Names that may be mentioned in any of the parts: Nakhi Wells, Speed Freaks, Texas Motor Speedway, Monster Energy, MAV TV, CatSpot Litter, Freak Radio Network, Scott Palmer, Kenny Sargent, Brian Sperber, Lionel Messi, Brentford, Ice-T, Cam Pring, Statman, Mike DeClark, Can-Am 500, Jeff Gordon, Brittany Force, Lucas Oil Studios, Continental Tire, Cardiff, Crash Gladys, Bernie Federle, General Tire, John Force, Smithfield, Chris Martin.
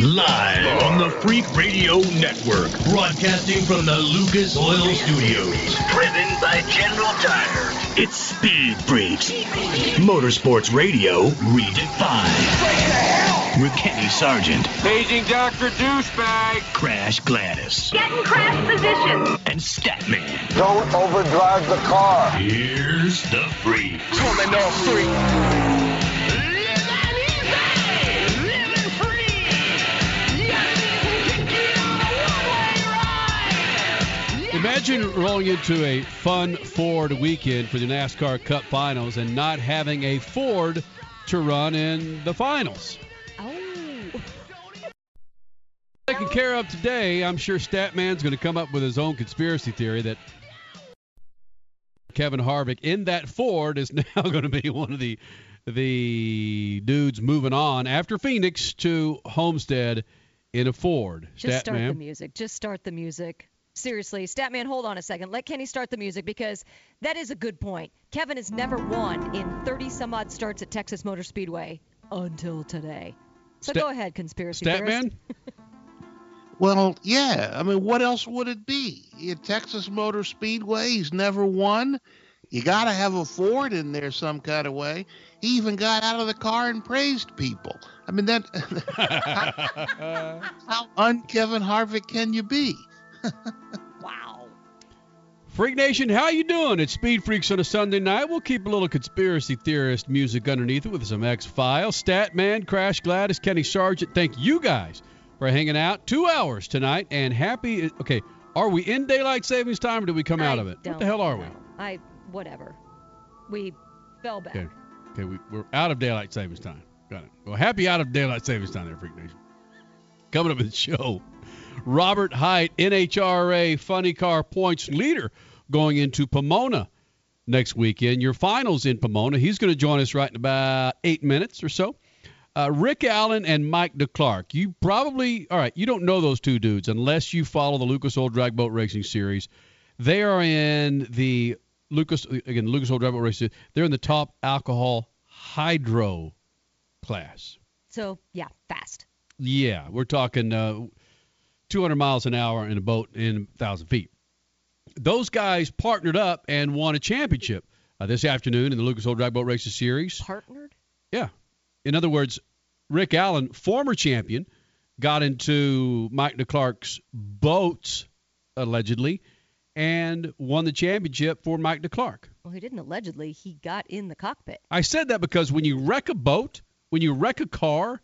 Live on the Freak Radio Network, broadcasting from the Lucas Oil Studios. Driven by General Tire. It's Speed Freaks. Motorsports Radio redefined. With Kenny Sargent. Paging Dr. Douchebag. Crash Gladys. Get in crash position. And Statman. Don't overdrive the car. Here's the Freaks. Coming up Freak. Imagine rolling into a fun Ford weekend for the NASCAR Cup Finals and not having a Ford to run in the finals. Oh. Taken care of today, I'm sure Statman's going to come up with his own conspiracy theory that Kevin Harvick in that Ford is now going to be one of the dudes moving on after Phoenix to Homestead in a Ford. Just Statman. Start the music. Just start the music. Seriously, Statman, hold on a second. Let Kenny start the music because that is a good point. Kevin has never won in 30-some-odd starts at Texas Motor Speedway until today. So go ahead, conspiracy theorist. Statman? Well, yeah. I mean, what else would it be? At Texas Motor Speedway, he's never won. You got to have a Ford in there some kind of way. He even got out of the car and praised people. I mean, that how un-Kevin Harvick can you be? Wow. Freak Nation, how you doing? It's Speed Freaks on a Sunday night. We'll keep a little conspiracy theorist music underneath it with some X-Files. Statman, Crash Gladys, Kenny Sargent, thank you guys for hanging out. 2 hours tonight and happy. Okay, are we in daylight savings time or did we come out of it? What the hell are we? Whatever. We fell back. Okay, we're out of daylight savings time. Got it. Well, happy out of daylight savings time there, Freak Nation. Coming up in the show, Robert Hight, NHRA Funny Car Points leader, going into Pomona next weekend. Your finals in Pomona. He's going to join us right in about 8 minutes or so. Rick Allen and Mike DeClark. You probably, all right, you don't know those two dudes unless you follow the Lucas Oil Drag Boat Racing Series. They are in the Lucas Oil Drag Boat Racing Series. They're in the top alcohol hydro class. So, yeah, fast. Yeah, we're talking 200 miles an hour in a boat in 1,000 feet. Those guys partnered up and won a championship this afternoon in the Lucas Oil Drag Boat Racing Series. Partnered? Yeah. In other words, Rick Allen, former champion, got into Mike DeClark's boats, allegedly, and won the championship for Mike DeClark. Well, he didn't allegedly. He got in the cockpit. I said that because when you wreck a boat, when you wreck a car,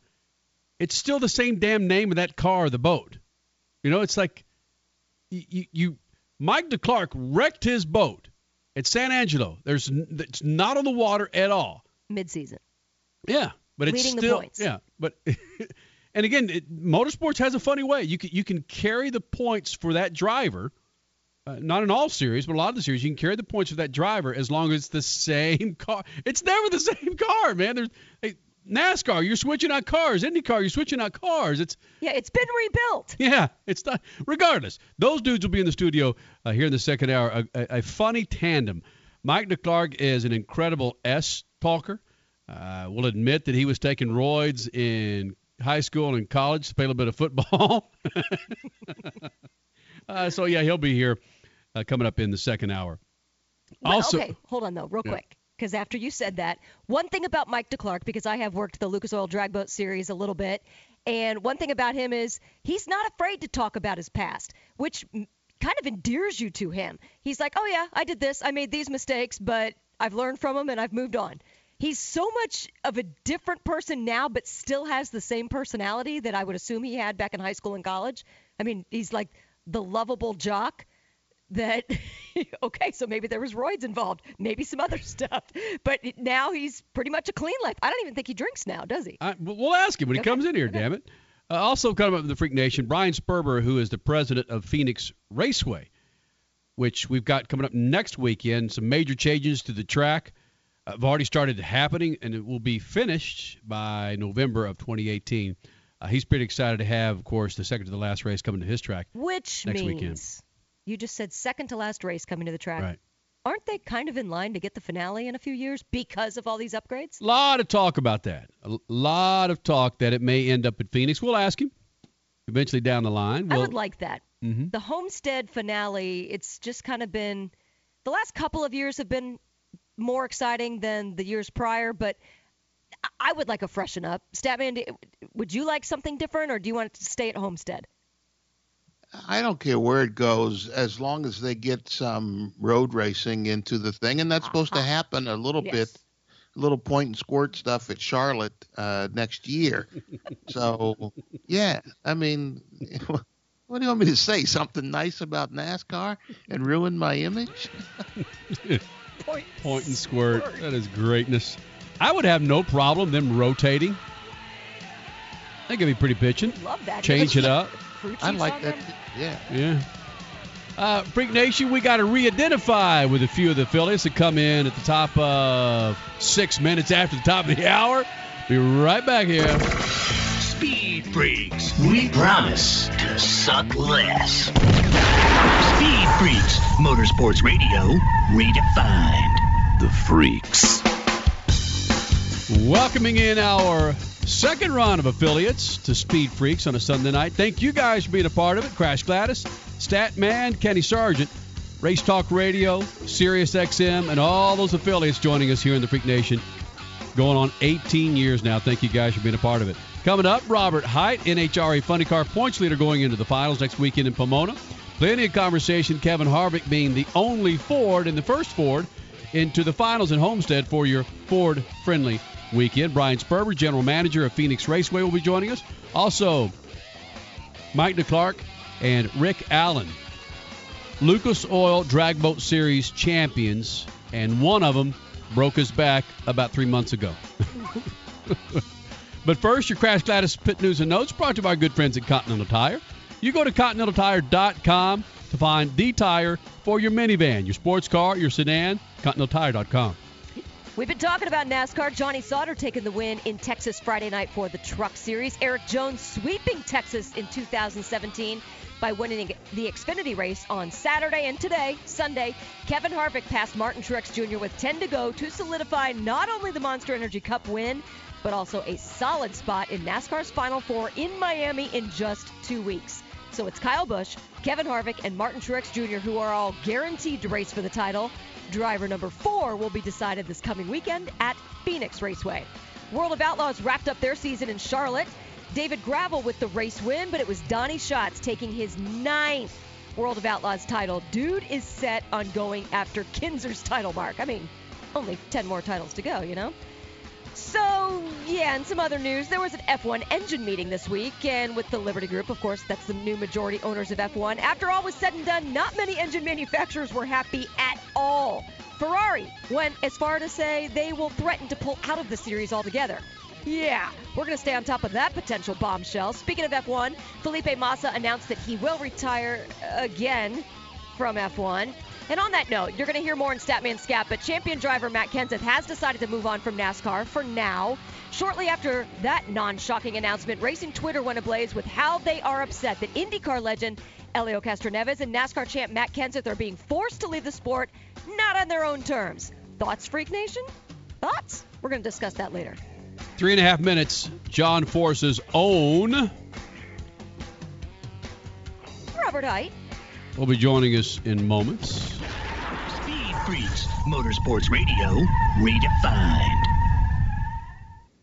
it's still the same damn name of that car or the boat. You know, it's like Mike DeClark wrecked his boat at San Angelo. It's not on the water at all. Midseason. Yeah, but it's leading still the points. Yeah, but and again, motorsports has a funny way. You can carry the points for that driver. Not in all series, but a lot of the series, you can carry the points for that driver as long as it's the same car. It's never the same car, man. NASCAR, you're switching out cars. IndyCar, you're switching out cars. It's been rebuilt. Yeah, it's not. Regardless, those dudes will be in the studio here in the second hour. A funny tandem. Mike DeClark is an incredible S talker. Will admit that he was taking roids in high school and college to play a little bit of football. So yeah, he'll be here coming up in the second hour. Well, also, okay, hold on though, real quick. Because after you said that, one thing about Mike DeClark, because I have worked the Lucas Oil Drag Boat Series a little bit, and one thing about him is he's not afraid to talk about his past, which kind of endears you to him. He's like, oh, yeah, I did this. I made these mistakes, but I've learned from them and I've moved on. He's so much of a different person now, but still has the same personality that I would assume he had back in high school and college. I mean, he's like the lovable jock. That, okay, so maybe there was roids involved, maybe some other stuff, but now he's pretty much a clean life. I don't even think he drinks now, does he? We'll ask him when he comes in here, damn it. Also coming up with the Freak Nation, Brian Sperber, who is the president of Phoenix Raceway, which we've got coming up next weekend, some major changes to the track. Have already started happening, and it will be finished by November of 2018. He's pretty excited to have, of course, the second to the last race coming to his track, which next means... weekend. You just said second to last race coming to the track. Right. aren't they kind of in line to get the finale in a few years because of all these upgrades? A lot of talk about that. A lot of talk that it may end up at Phoenix. We'll ask him eventually down the line. I would like that. Mm-hmm. The Homestead finale, it's just kind of been – the last couple of years have been more exciting than the years prior, but I would like a freshen up. Statman, would you like something different, or do you want it to stay at Homestead? I don't care where it goes as long as they get some road racing into the thing. And that's supposed to happen a little bit, a little point and squirt stuff at Charlotte next year. So, yeah, I mean, what do you want me to say? Something nice about NASCAR and ruin my image? Point and squirt. That is greatness. I would have no problem them rotating. I think it'd be pretty pitching. Love that. Change it up. I like that. Yeah. Freak Nation, we got to re-identify with a few of the affiliates that come in at the top of 6 minutes after the top of the hour. Be right back here. Speed Freaks, we promise to suck less. Speed Freaks, Motorsports Radio, redefined. The Freaks. Welcoming in our second round of affiliates to Speed Freaks on a Sunday night. Thank you guys for being a part of it. Crash Gladys, Statman, Kenny Sargent, Race Talk Radio, Sirius XM, and all those affiliates joining us here in the Freak Nation. Going on 18 years now. Thank you guys for being a part of it. Coming up, Robert Hight, NHRA Funny Car points leader going into the finals next weekend in Pomona. Plenty of conversation, Kevin Harvick being the only Ford and the first Ford into the finals in Homestead for your Ford-friendly weekend. Brian Sperber, general manager of Phoenix Raceway, will be joining us. Also, Mike DeClark and Rick Allen, Lucas Oil Drag Boat Series champions, and one of them broke his back about 3 months ago. But first, your Crash Gladys Pit News and Notes brought to you by our good friends at Continental Tire. You go to ContinentalTire.com to find the tire for your minivan, your sports car, your sedan, ContinentalTire.com. We've been talking about NASCAR. Johnny Sauter taking the win in Texas Friday night for the Truck Series. Eric Jones sweeping Texas in 2017 by winning the Xfinity race on Saturday. And today, Sunday, Kevin Harvick passed Martin Truex Jr. with 10 to go to solidify not only the Monster Energy Cup win, but also a solid spot in NASCAR's Final Four in Miami in just 2 weeks. So it's Kyle Busch, Kevin Harvick, and Martin Truex Jr. who are all guaranteed to race for the title. Driver number 4 will be decided this coming weekend at Phoenix Raceway. World of Outlaws wrapped up their season in Charlotte. David Gravel with the race win, but it was Donnie Schatz taking his 9th World of Outlaws title. Dude is set on going after Kinzer's title mark. I mean, only 10 more titles to go, you know? So, yeah, and some other news. There was an F1 engine meeting this week, and with the Liberty Group, of course, that's the new majority owners of F1. After all was said and done, not many engine manufacturers were happy at all. Ferrari went as far to say they will threaten to pull out of the series altogether. Yeah, we're going to stay on top of that potential bombshell. Speaking of F1, Felipe Massa announced that he will retire again from F1. And on that note, you're going to hear more in Statman Scat, but champion driver Matt Kenseth has decided to move on from NASCAR for now. Shortly after that non-shocking announcement, racing Twitter went ablaze with how they are upset that IndyCar legend Helio Castroneves and NASCAR champ Matt Kenseth are being forced to leave the sport, not on their own terms. Thoughts, Freak Nation? Thoughts? We're going to discuss that later. 3.5 minutes, John Force's own Robert Hight will be joining us in moments. Speed Freaks, Motorsports Radio, redefined.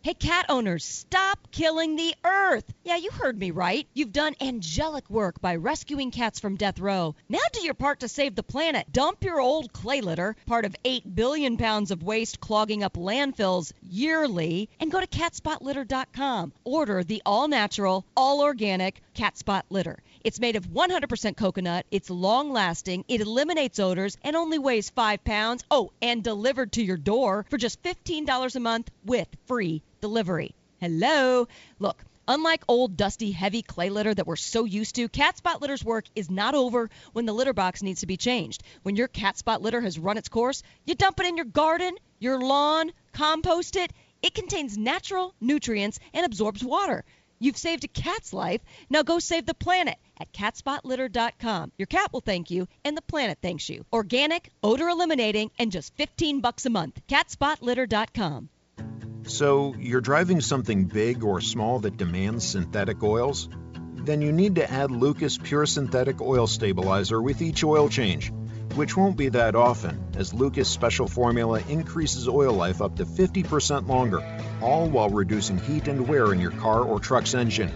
Hey, cat owners, stop killing the earth. Yeah, you heard me right. You've done angelic work by rescuing cats from death row. Now do your part to save the planet. Dump your old clay litter, part of 8 billion pounds of waste clogging up landfills yearly, and go to catspotlitter.com. Order the all-natural, all-organic CatSpot Litter. It's made of 100% coconut, it's long-lasting, it eliminates odors, and only weighs 5 pounds. Oh, and delivered to your door for just $15 a month with free delivery. Hello. Look, unlike old, dusty, heavy clay litter that we're so used to, CatSpot Litter's work is not over when the litter box needs to be changed. When your CatSpot Litter has run its course, you dump it in your garden, your lawn, compost it. It contains natural nutrients and absorbs water. You've saved a cat's life. Now go save the planet at catspotlitter.com. Your cat will thank you, and the planet thanks you. Organic, odor eliminating, and just $15 a month. catspotlitter.com. So you're driving something big or small that demands synthetic oils? Then you need to add Lucas Pure Synthetic Oil Stabilizer with each oil change, which won't be that often, as Lucas Special Formula increases oil life up to 50% longer, all while reducing heat and wear in your car or truck's engine.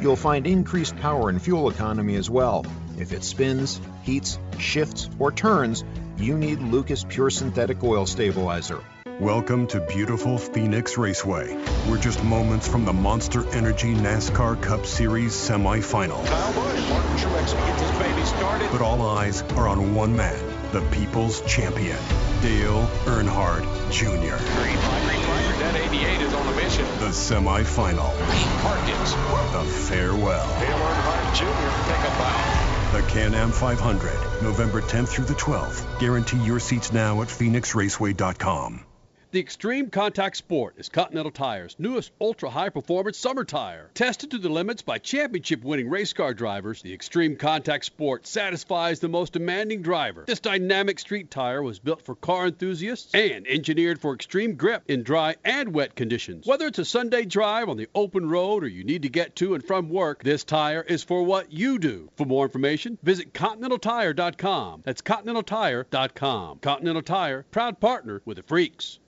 You'll find increased power and fuel economy as well. If it spins, heats, shifts, or turns, you need Lucas Pure Synthetic Oil Stabilizer. Welcome to beautiful Phoenix Raceway. We're just moments from the Monster Energy NASCAR Cup Series semi-final. Kyle Busch, Martin Truex gets his baby started. But all eyes are on one man, the people's champion, Dale Earnhardt Jr. Green flag, that 88 is on a mission. The semi-final. The farewell. Dale Earnhardt Jr. pick a foul. The Can-Am 500, November 10th through the 12th. Guarantee your seats now at phoenixraceway.com. The Extreme Contact Sport is Continental Tire's newest ultra-high-performance summer tire. Tested to the limits by championship-winning race car drivers, the Extreme Contact Sport satisfies the most demanding driver. This dynamic street tire was built for car enthusiasts and engineered for extreme grip in dry and wet conditions. Whether it's a Sunday drive on the open road or you need to get to and from work, this tire is for what you do. For more information, visit ContinentalTire.com. That's ContinentalTire.com. Continental Tire, proud partner with the Freaks.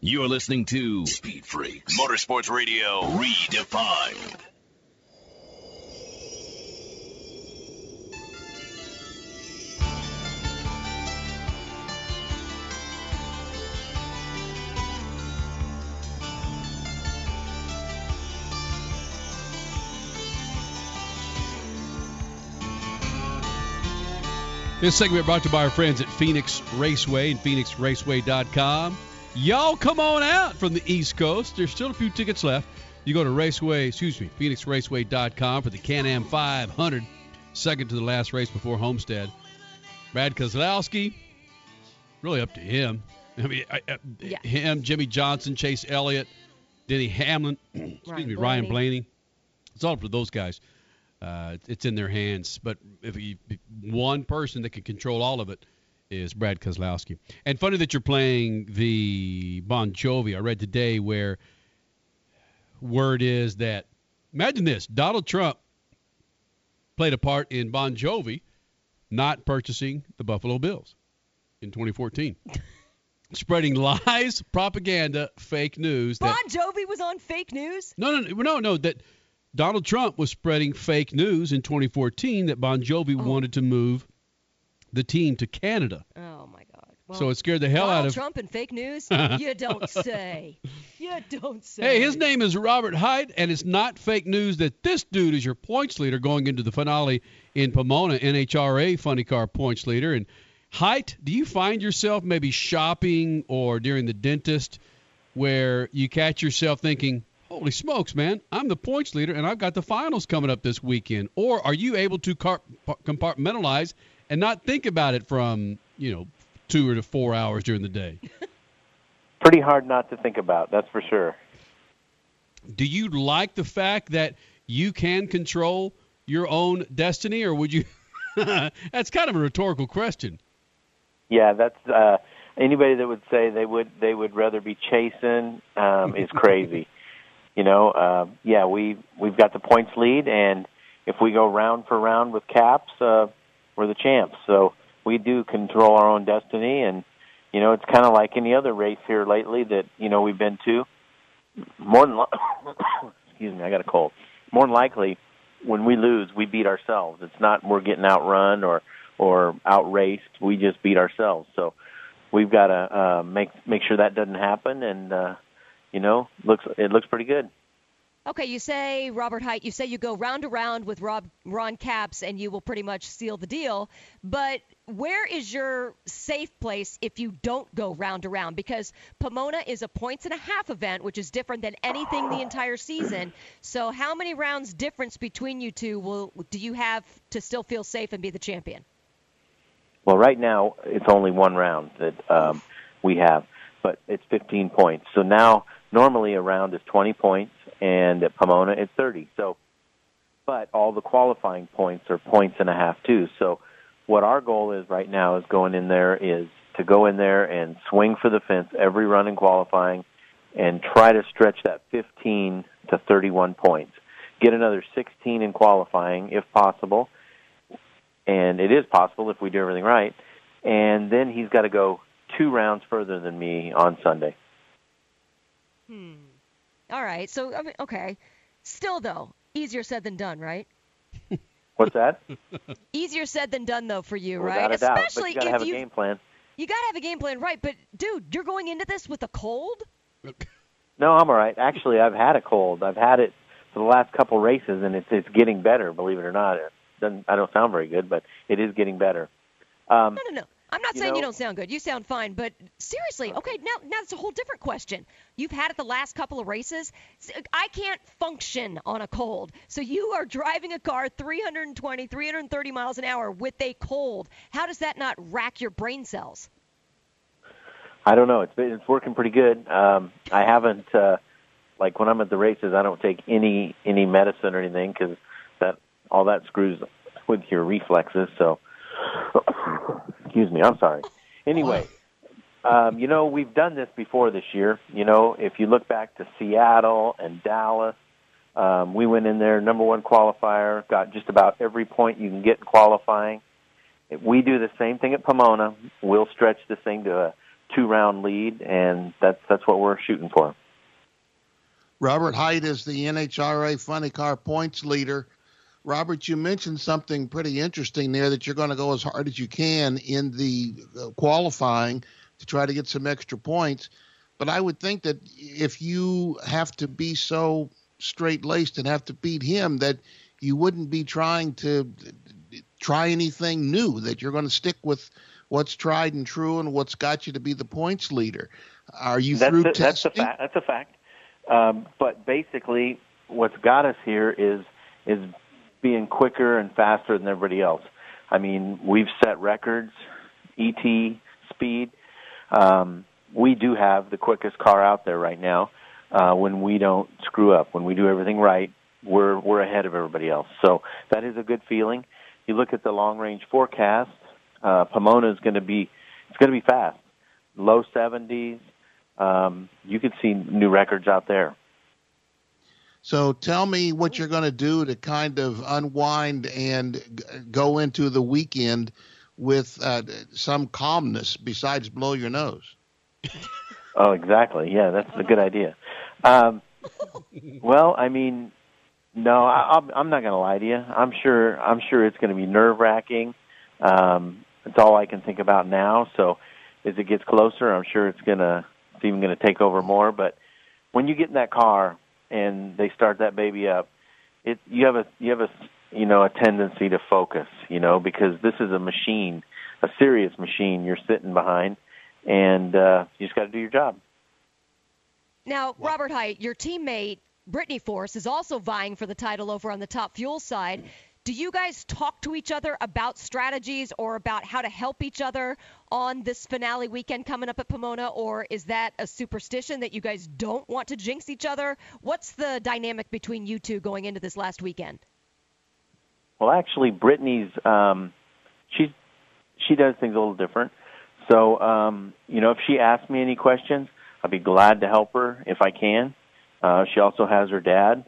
You're listening to Speed Freaks Motorsports Radio Redefined. This segment brought to you by our friends at Phoenix Raceway and PhoenixRaceway.com. Y'all come on out from the East Coast. There's still a few tickets left. You go to PhoenixRaceway.com for the Can-Am 500, second to the last race before Homestead. Brad Keselowski, really up to him. I mean, him, Jimmy Johnson, Chase Elliott, Denny Hamlin, Ryan Blaney. It's all up to those guys. It's in their hands. But if one person that can control all of it is Brad Keselowski. And funny that you're playing the Bon Jovi. I read today where word is that, imagine this, Donald Trump played a part in Bon Jovi not purchasing the Buffalo Bills in 2014. Spreading lies, propaganda, fake news. Bon Jovi was on fake news? No, that Donald Trump was spreading fake news in 2014 that Bon Jovi wanted to move the team to Canada. Oh, my God. Well, so it scared the hell out of Trump and fake news? You don't say. You don't say. Hey, his name is Robert Hight, and it's not fake news that this dude is your points leader going into the finale in Pomona, NHRA funny car points leader. And Hight, do you find yourself maybe shopping or during the dentist where you catch yourself thinking, holy smokes, man, I'm the points leader, and I've got the finals coming up this weekend? Or are you able to compartmentalize and not think about it from, 2 to 4 hours during the day? Pretty hard not to think about, that's for sure. Do you like the fact that you can control your own destiny, or would you... That's kind of a rhetorical question. Yeah, that's... anybody that would say they would rather be chasing is crazy. We've got the points lead, and if we go round for round with Caps... we're the champs, so we do control our own destiny, and, it's kind of like any other race here lately that, we've been to. Excuse me, I got a cold. More than likely, when we lose, we beat ourselves. It's not we're getting outrun or outraced. We just beat ourselves, so we've got to make sure that doesn't happen, and, it looks pretty good. Okay, you say Robert Hight, you say you go round to round with Ron Capps and you will pretty much seal the deal. But where is your safe place if you don't go round to round? Because Pomona is a points-and-a-half event, which is different than anything the entire season. So how many rounds difference between you two do you have to still feel safe and be the champion? Well, right now it's only one round that we have, but it's 15 points. So now normally a round is 20 points, and at Pomona it's 30. So, but all the qualifying points are points-and-a-half, too. So what our goal is right now is to go in there and swing for the fence every run in qualifying and try to stretch that 15 to 31 points. Get another 16 in qualifying if possible, and it is possible if we do everything right. And then he's got to go two rounds further than me on Sunday. All right. So, I mean, okay. Still, though, easier said than done, right? What's that? Easier said than done, though, for you, right? Without a doubt, but you gotta have a game plan. You gotta have a game plan, right? But dude, you're going into this with a cold? No, I'm all right. Actually, I've had a cold. I've had it for the last couple races, and it's getting better. Believe it or not, I don't sound very good, but it is getting better. No. I'm not saying you don't sound good. You sound fine, but seriously, okay, now it's a whole different question. You've had it the last couple of races. I can't function on a cold. So you are driving a car 320, 330 miles an hour with a cold. How does that not rack your brain cells? I don't know. It's working pretty good. I haven't, like when I'm at the races, I don't take any medicine or anything because all that screws with your reflexes, so... Excuse me, I'm sorry. Anyway, we've done this before this year. You know, if you look back to Seattle and Dallas, we went in there, number one qualifier, got just about every point you can get in qualifying. If we do the same thing at Pomona, we'll stretch this thing to a two-round lead, and that's what we're shooting for. Robert Hight is the NHRA Funny Car points leader. Robert, you mentioned something pretty interesting there, that you're going to go as hard as you can in the qualifying to try to get some extra points. But I would think that if you have to be so straight-laced and have to beat him, that you wouldn't be trying to try anything new, that you're going to stick with what's tried and true and what's got you to be the points leader. Are you through testing? That's a fact. But basically what's got us here is being quicker and faster than everybody else. I mean, we've set records, ET, speed. We do have the quickest car out there right now. When we don't screw up, when we do everything right, we're ahead of everybody else. So that is a good feeling. You look at the long-range forecast, Pomona is going to be, it's going to be fast. Low 70s. You could see new records out there. So tell me what you're going to do to kind of unwind and go into the weekend with some calmness besides blow your nose. Oh, exactly. Yeah, that's a good idea. Well, I mean, no, I'm not going to lie to you. I'm sure it's going to be nerve-wracking. It's all I can think about now. So as it gets closer, I'm sure it's even going to take over more. But when you get in that car and they start that baby up, you have a tendency to focus, because this is a machine, a serious machine you're sitting behind, and you just got to do your job. Now, Robert Hight, your teammate, Brittany Force, is also vying for the title over on the Top Fuel side. Do you guys talk to each other about strategies or about how to help each other on this finale weekend coming up at Pomona, or is that a superstition that you guys don't want to jinx each other? What's the dynamic between you two going into this last weekend? Well, actually, Brittany's she does things a little different. So, if she asks me any questions, I'll be glad to help her if I can. She also has her dad,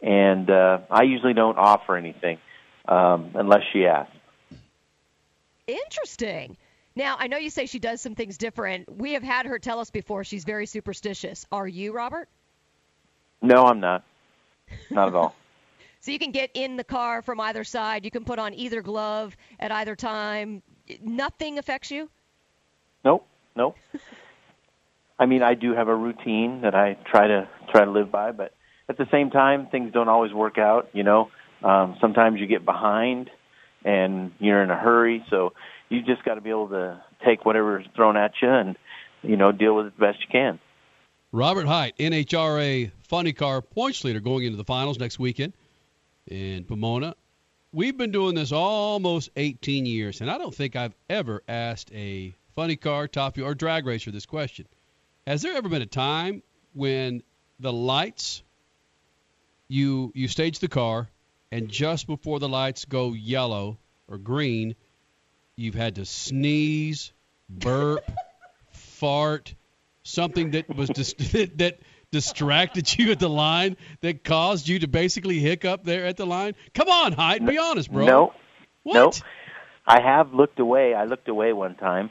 and I usually don't offer anything. Unless she asks. Interesting. Now, I know you say she does some things different. We have had her tell us before she's very superstitious. Are you, Robert? No, I'm not. Not at all. So you can get in the car from either side. You can put on either glove at either time. Nothing affects you? Nope. I mean, I do have a routine that I try to live by, but at the same time, things don't always work out, you know. Sometimes you get behind and you're in a hurry, so you just got to be able to take whatever's thrown at you and, you know, deal with it the best you can. Robert Hight, NHRA Funny Car points leader going into the finals next weekend in Pomona. We've been doing this almost 18 years, and I don't think I've ever asked a funny car, top fuel, or drag racer this question. Has there ever been a time when the lights, you stage the car, and just before the lights go yellow or green, you've had to sneeze, burp, fart, something that was that distracted you at the line that caused you to basically hiccup there at the line? Come on, Hyde, be honest, bro. No. What? No. I have looked away. I looked away one time,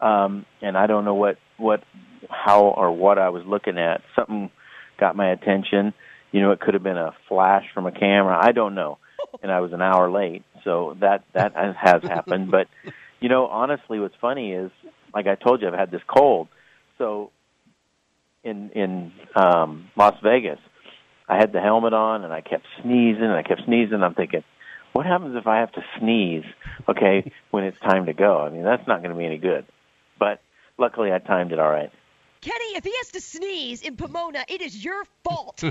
and I don't know how or what I was looking at. Something got my attention. You know, it could have been a flash from a camera. I don't know. And I was an hour late, so that has happened. But, you know, honestly, what's funny is, like I told you, I've had this cold. So in Las Vegas, I had the helmet on, and I kept sneezing, I'm thinking, what happens if I have to sneeze, okay, when it's time to go? I mean, that's not going to be any good. But luckily I timed it all right. Kenny, if he has to sneeze in Pomona, it is your fault.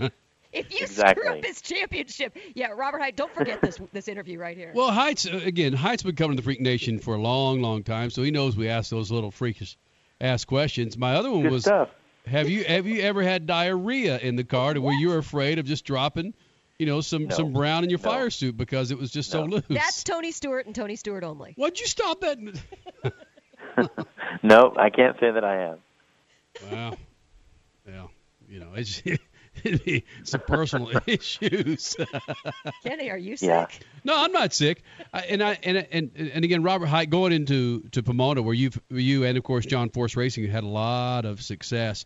If you screw up his championship. Yeah, Robert Hight, don't forget this interview right here. Well, Hight's been coming to the Freak Nation for a long, long time, so he knows we ask those little freakish-ass questions. My other one was, have you ever had diarrhea in the car to where you were afraid of just dropping, you know, some brown in your fire suit because it was just so loose? That's Tony Stewart and Tony Stewart only. Why'd you stop that? No, I can't say that I have. Wow. Yeah. You know, it's... some personal issues. Kenny, are you sick? Yeah. No, I'm not sick. And again, Robert Hight, going into Pomona, where you and of course John Force Racing had a lot of success.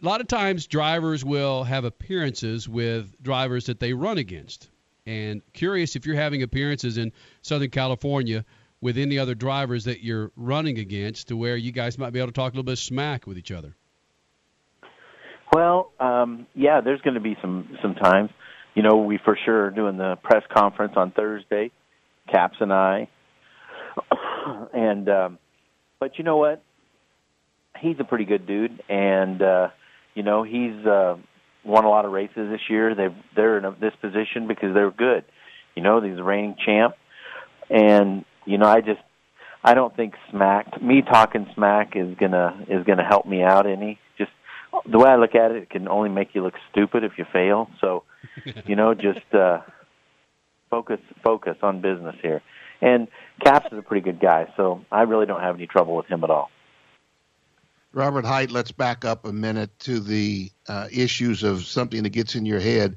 A lot of times, drivers will have appearances with drivers that they run against. And curious if you're having appearances in Southern California with any other drivers that you're running against, to where you guys might be able to talk a little bit of smack with each other. Well, yeah, there's going to be some times. You know, we for sure are doing the press conference on Thursday, Caps and I. And but you know what? He's a pretty good dude, and you know, he's won a lot of races this year. They're in this position because they're good. You know, he's a reigning champ, and you know, I don't think talking smack is gonna help me out any. Just the way I look at it, it can only make you look stupid if you fail. So, you know, just focus on business here. And Caps is a pretty good guy, so I really don't have any trouble with him at all. Robert Hight, let's back up a minute to the issues of something that gets in your head.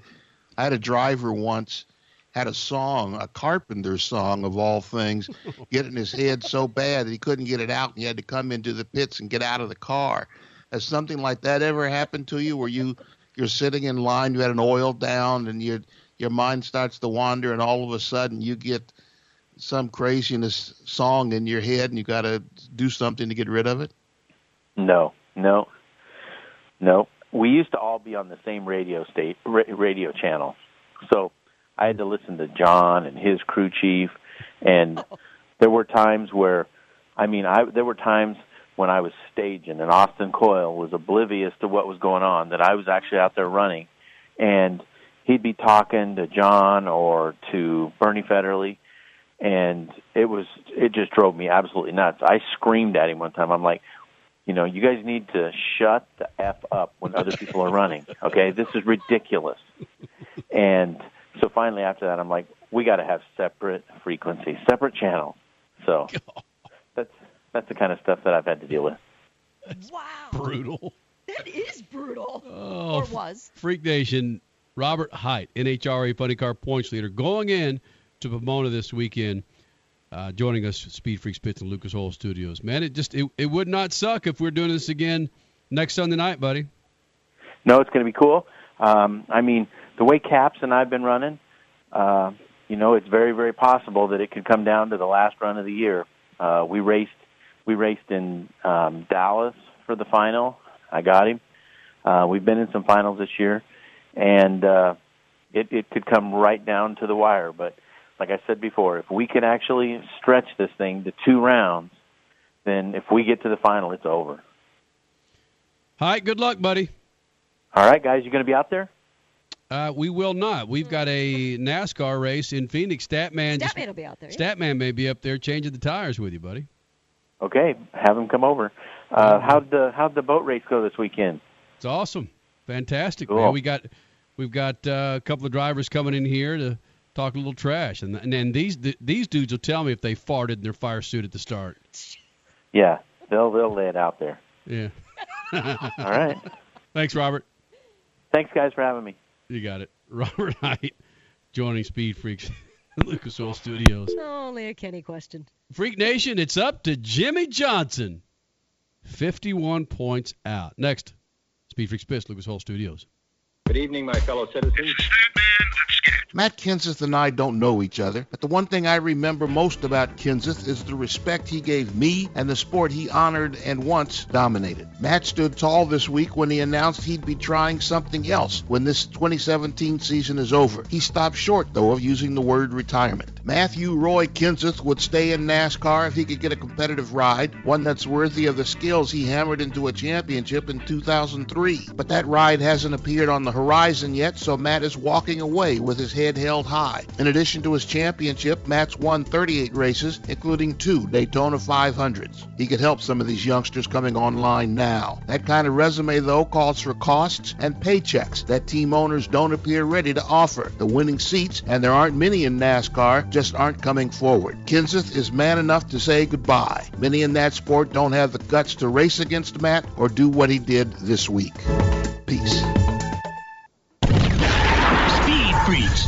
I had a driver once, had a song, a Carpenter song of all things, get in his head so bad that he couldn't get it out, and he had to come into the pits and get out of the car. Has something like that ever happened to you, where you're sitting in line, you had an oil down, and your mind starts to wander, and all of a sudden you get some craziness song in your head, and you got to do something to get rid of it? No. We used to all be on the same radio channel, so I had to listen to John and his crew chief, and there were times where, there were times when I was staging and Austin Coyle was oblivious to what was going on, that I was actually out there running, and he'd be talking to John or to Bernie Federle, and it just drove me absolutely nuts. I screamed at him one time. I'm like, you know, you guys need to shut the F up when other people are running, okay? This is ridiculous. And so finally after that, I'm like, we got to have separate frequencies, separate channels. So that's the kind of stuff that I've had to deal with. That's brutal. That is brutal. Oh, or was. Freak Nation, Robert Hight, NHRA Funny Car points leader, going in to Pomona this weekend, joining us at Speed Freaks Pits and Lucas Oil Studios. Man, it would not suck if we're doing this again next Sunday night, buddy. No, it's going to be cool. The way Caps and I've been running, you know, it's very, very possible that it could come down to the last run of the year. We raced in Dallas for the final. I got him. We've been in some finals this year, and it could come right down to the wire. But like I said before, if we can actually stretch this thing to 2 rounds, then if we get to the final, it's over. All right, good luck, buddy. All right, guys, you going to be out there? We will not. We've got a NASCAR race in Phoenix. Statman will be out there. Yeah. Statman may be up there changing the tires with you, buddy. Okay, have him come over. How'd the boat race go this weekend? It's awesome, fantastic. Cool. Man, we've got a couple of drivers coming in here to talk a little trash, and these dudes will tell me if they farted in their fire suit at the start. Yeah, they'll lay it out there. Yeah. All right. Thanks, Robert. Thanks, guys, for having me. You got it. Robert Hight joining Speed Freaks at Lucas Oil Studios. Only a Kenny question. Freak Nation, it's up to Jimmy Johnson. 51 points out. Next, Speed Freaks Pits, Lucas Oil Studios. Good evening, my fellow citizens. Matt Kenseth and I don't know each other, but the one thing I remember most about Kenseth is the respect he gave me and the sport he honored and once dominated. Matt stood tall this week when he announced he'd be trying something else when this 2017 season is over. He stopped short, though, of using the word retirement. Matthew Roy Kenseth would stay in NASCAR if he could get a competitive ride, one that's worthy of the skills he hammered into a championship in 2003. But that ride hasn't appeared on the horizon yet, so Matt is walking away with his head held high. In addition to his championship, Matt's won 38 races, including 2 Daytona 500s. He could help some of these youngsters coming online now. That kind of resume, though, calls for costs and paychecks that team owners don't appear ready to offer. The winning seats, and there aren't many in NASCAR, just aren't coming forward. Kenseth is man enough to say goodbye. Many in that sport don't have the guts to race against Matt or do what he did this week. Peace. Freaks,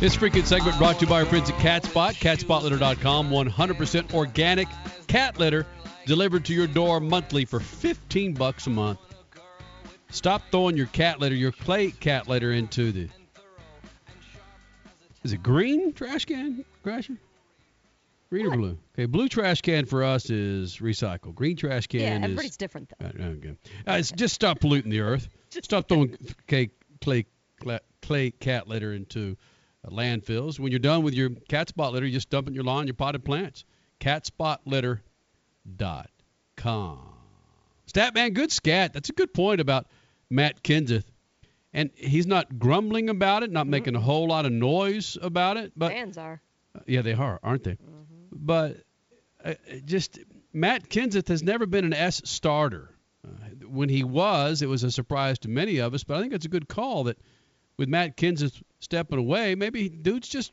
This freaking segment brought to you by our friends at CatSpot, catspotlitter.com, 100% organic cat litter delivered to your door monthly for $15 a month. Stop throwing your cat litter, your clay cat litter into the, is it green trash can, Crasher? Green or blue? Okay, blue trash can for us is recycle. Green trash can is... Yeah, everybody's different, though. Right, okay. Just stop polluting the earth. Stop throwing clay cat litter into... landfills. When you're done with your CatSpot litter, you just dump it in your lawn, your potted plants. CatSpotLitter.com. Statman, good scat. That's a good point about Matt Kenseth. And he's not grumbling about it, not making a whole lot of noise about it. But fans are. Yeah, they are, aren't they? Mm-hmm. But Matt Kenseth has never been an S starter. When he was, it was a surprise to many of us, but I think it's a good call that with Matt Kenseth stepping away, maybe dude's just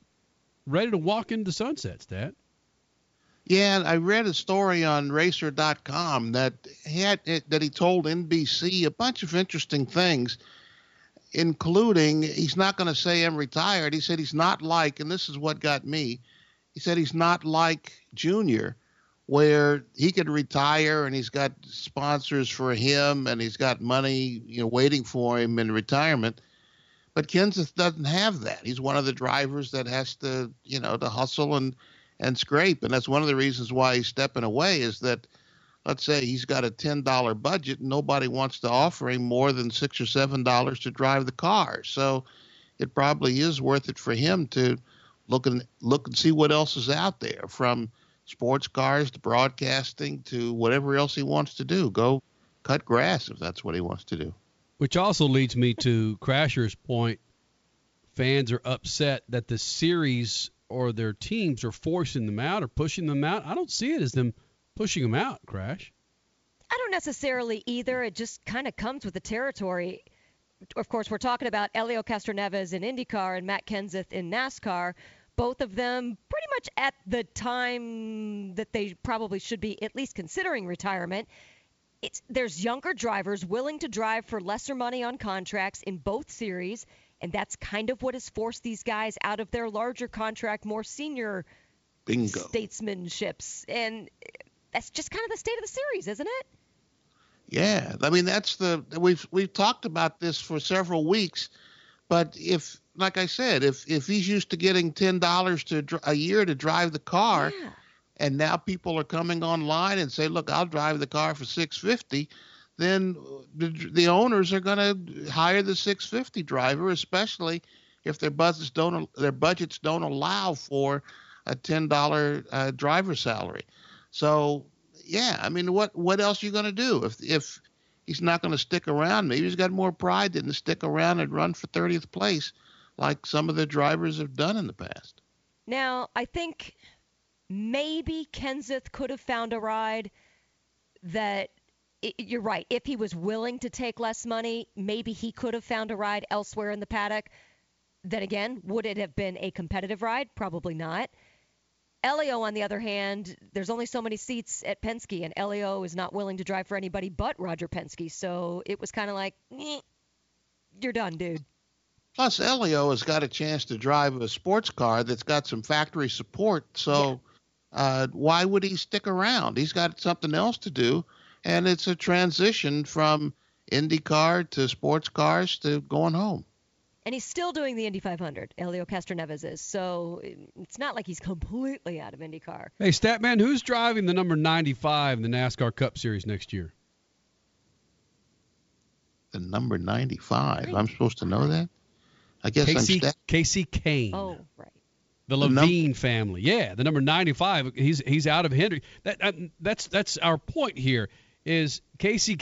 ready to walk into the sunset, Stat. Yeah, I read a story on Racer.com that he told NBC a bunch of interesting things, including he's not going to say I'm retired. He said he's not like, and this is what got me, he said he's not like Junior, where he could retire and he's got sponsors for him and he's got money, waiting for him in retirement. But Kenseth doesn't have that. He's one of the drivers that has to, to hustle and scrape. And that's one of the reasons why he's stepping away is that, let's say he's got a $10 budget and nobody wants to offer him more than $6 or $7 to drive the car. So it probably is worth it for him to look and see what else is out there, from sports cars to broadcasting to whatever else he wants to do. Go cut grass if that's what he wants to do. Which also leads me to Crasher's point. Fans are upset that the series or their teams are forcing them out or pushing them out. I don't see it as them pushing them out, Crash. I don't necessarily either. It just kind of comes with the territory. Of course, we're talking about Helio Castroneves in IndyCar and Matt Kenseth in NASCAR. Both of them pretty much at the time that they probably should be at least considering retirement. There's younger drivers willing to drive for lesser money on contracts in both series, and that's kind of what has forced these guys out of their larger contract, more senior statesmanships. And that's just kind of the state of the series, isn't it? Yeah. I mean, we've talked about this for several weeks, but if, like I said, if he's used to getting $10 a year to drive the car... Yeah. And now people are coming online and say, look, I'll drive the car for $650. Then the owners are going to hire the $650 driver, especially if their budgets don't allow for a $10 driver salary. So, yeah, I mean, what else are you going to do? If he's not going to stick around, maybe he's got more pride than to stick around and run for 30th place like some of the drivers have done in the past. Now, I think... maybe Kenseth could have found a ride that, you're right, if he was willing to take less money, maybe he could have found a ride elsewhere in the paddock. Then again, would it have been a competitive ride? Probably not. Helio, on the other hand, there's only so many seats at Penske, and Helio is not willing to drive for anybody but Roger Penske. So it was kind of like, you're done, dude. Plus, Helio has got a chance to drive a sports car that's got some factory support. So... yeah. Why would he stick around? He's got something else to do, and it's a transition from IndyCar to sports cars to going home. And he's still doing the Indy 500, Helio Castroneves is, so it's not like he's completely out of IndyCar. Hey, Statman, who's driving the number 95 in the NASCAR Cup Series next year? The number 95? I'm supposed to know that? I guess Casey Kane. Oh, right. The Levine family. Yeah, the number 95. He's out of Hendrick. That's our point here is Casey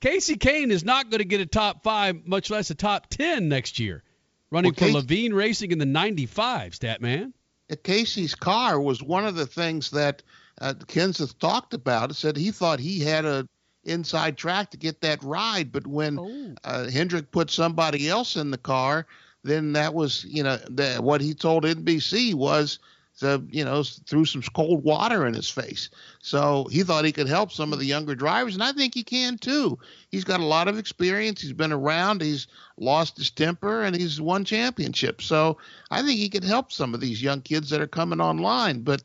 Kasey Kahne is not going to get a top five, much less a top 10 next year, running for Levine Racing in the 95, Statman. Kasey's car was one of the things that Kenseth talked about. It said he thought he had a inside track to get that ride, but when Hendrick put somebody else in the car, then that was, you know, what he told NBC was, you know, threw some cold water in his face. So he thought he could help some of the younger drivers, and I think he can too. He's got a lot of experience. He's been around. He's lost his temper, and he's won championships. So I think he could help some of these young kids that are coming online, but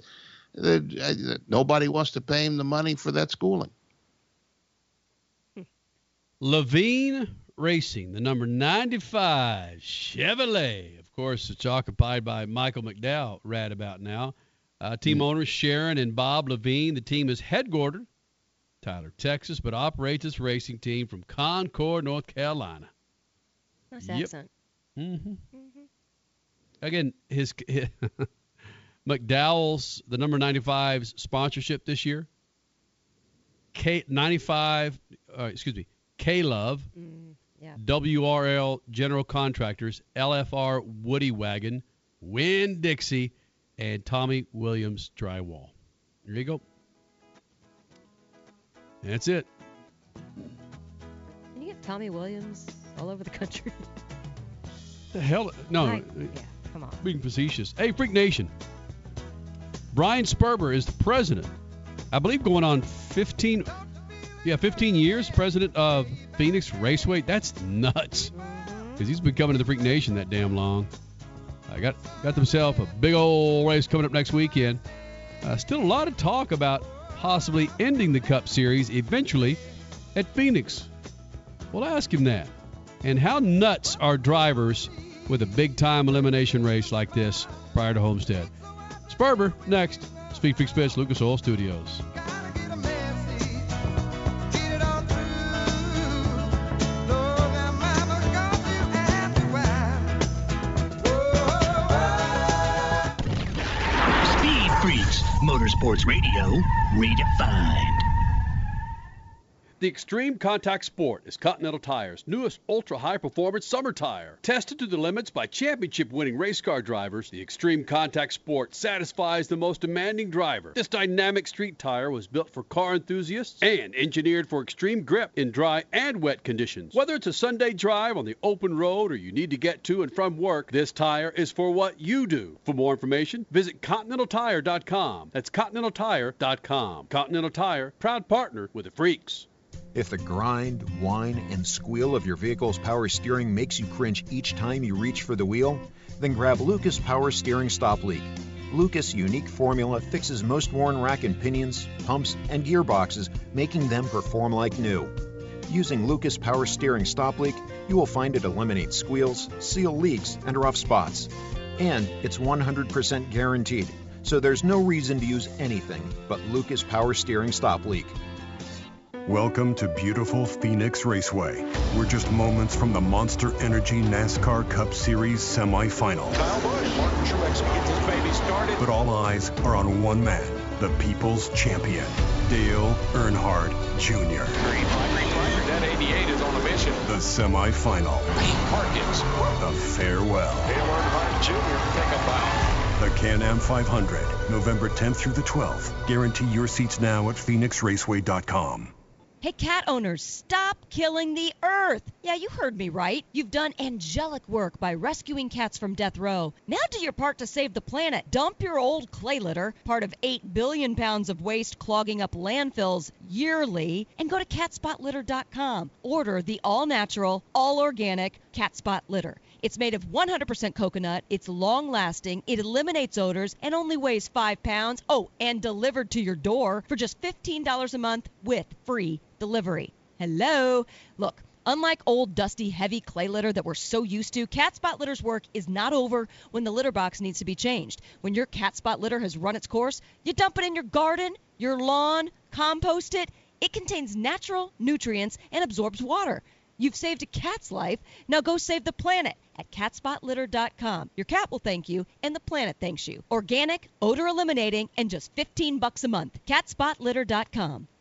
nobody wants to pay him the money for that schooling. Levine Racing, the number 95 Chevrolet. Of course, it's occupied by Michael McDowell right about now. Team owners Sharon and Bob Levine. The team is headquartered Tyler, Texas, but operates its racing team from Concord, North Carolina. Nice accent. Again, his McDowell's, the number 95's sponsorship this year. K-Love, WRL General Contractors, LFR Woody Wagon, Winn-Dixie, and Tommy Williams Drywall. There you go. That's it. Can you get Tommy Williams all over the country? The hell? No. Come on. Being facetious. Hey, Freak Nation. Brian Sperber is the president. I believe going on 15 years, president of Phoenix Raceway. That's nuts, because he's been coming to the Freak Nation that damn long. I got themselves a big old race coming up next weekend. Still a lot of talk about possibly ending the Cup Series eventually at Phoenix. We'll ask him that. And how nuts are drivers with a big-time elimination race like this prior to Homestead? Sperber, next. Speed Freaks Pitch, Lucas Oil Studios. Motorsports Radio, redefined. The Extreme Contact Sport is Continental Tire's newest ultra-high-performance summer tire. Tested to the limits by championship-winning race car drivers, the Extreme Contact Sport satisfies the most demanding driver. This dynamic street tire was built for car enthusiasts and engineered for extreme grip in dry and wet conditions. Whether it's a Sunday drive on the open road or you need to get to and from work, this tire is for what you do. For more information, visit ContinentalTire.com. That's ContinentalTire.com. Continental Tire, proud partner with the Freaks. If the grind, whine, and squeal of your vehicle's power steering makes you cringe each time you reach for the wheel, then grab Lucas Power Steering Stop Leak. Lucas' unique formula fixes most worn rack and pinions, pumps, and gearboxes, making them perform like new. Using Lucas Power Steering Stop Leak, you will find it eliminates squeals, seal leaks, and rough spots. And it's 100% guaranteed, so there's no reason to use anything but Lucas Power Steering Stop Leak. Welcome to beautiful Phoenix Raceway. We're just moments from the Monster Energy NASCAR Cup Series semifinal. Kyle Busch, Martin Truex to get this baby started. But all eyes are on one man, the people's champion, Dale Earnhardt Jr. Green flag, that 88 is on a mission. The semifinal. Parkins. The farewell. Dale Earnhardt Jr. pick a bite. The Can-Am 500, November 10th through the 12th. Guarantee your seats now at phoenixraceway.com. Hey, cat owners, stop killing the earth. Yeah, you heard me right. You've done angelic work by rescuing cats from death row. Now do your part to save the planet. Dump your old clay litter, part of 8 billion pounds of waste clogging up landfills yearly, and go to catspotlitter.com. Order the all-natural, all-organic CatSpot Litter. It's made of 100% coconut, it's long-lasting, it eliminates odors, and only weighs 5 pounds. Oh, and delivered to your door for just $15 a month with free delivery. Hello? Look, unlike old, dusty, heavy clay litter that we're so used to, CatSpot Litter's work is not over when the litter box needs to be changed. When your CatSpot Litter has run its course, you dump it in your garden, your lawn, compost it. It contains natural nutrients and absorbs water. You've saved a cat's life. Now go save the planet at catspotlitter.com. Your cat will thank you, and the planet thanks you. Organic, odor eliminating, and just $15 a month. catspotlitter.com.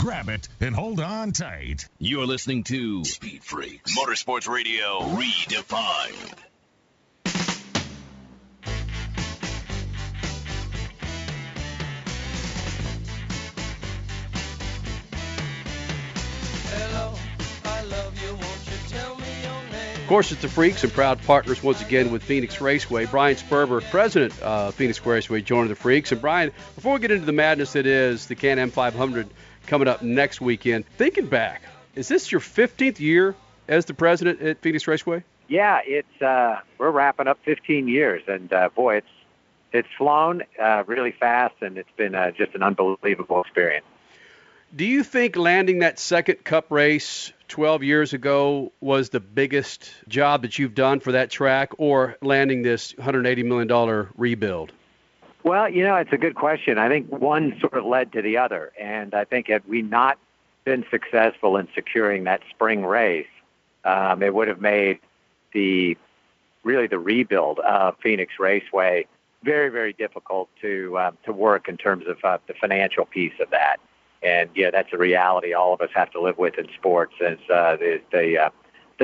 Grab it and hold on tight. You're listening to Speed Freaks Motorsports Radio Redefined. Hello, I love you. Won't you tell me your name? Of course, it's the Freaks and proud partners once again with Phoenix Raceway. Brian Sperber, president of Phoenix Raceway, joining the Freaks. And Brian, before we get into the madness that is the Can-Am 500 coming up next weekend, thinking back, is this your 15th year as the president at Phoenix Raceway? Yeah, it's we're wrapping up 15 years, and boy, it's flown really fast, and it's been just an unbelievable experience. Do you think landing that second Cup race 12 years ago was the biggest job that you've done for that track, or landing this $180 million rebuild? Well, you know, it's a good question. I think one sort of led to the other. And I think had we not been successful in securing that spring race, it would have made the rebuild of Phoenix Raceway very, very difficult to work in terms of the financial piece of that. And, yeah, that's a reality all of us have to live with in sports, as the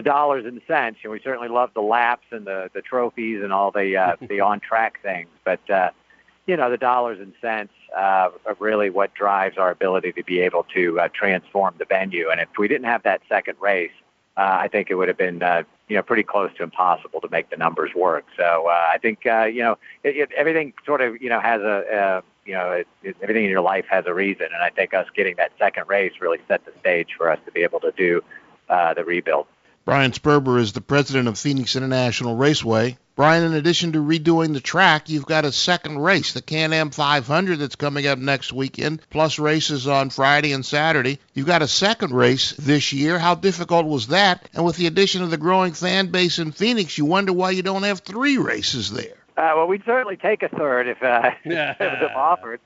dollars and cents. And we certainly love the laps and the trophies and all the on-track things. But, you know, the dollars and cents are really what drives our ability to be able to transform the venue. And if we didn't have that second race, I think it would have been, pretty close to impossible to make the numbers work. So I think, everything sort of, has a, everything in your life has a reason. And I think us getting that second race really set the stage for us to be able to do the rebuild. Brian Sperber is the president of Phoenix International Raceway. Brian, in addition to redoing the track, you've got a second race, the Can-Am 500, that's coming up next weekend, plus races on Friday and Saturday. You've got a second race this year. How difficult was that? And with the addition of the growing fan base in Phoenix, you wonder why you don't have three races there. Well, we'd certainly take a third if it was offered.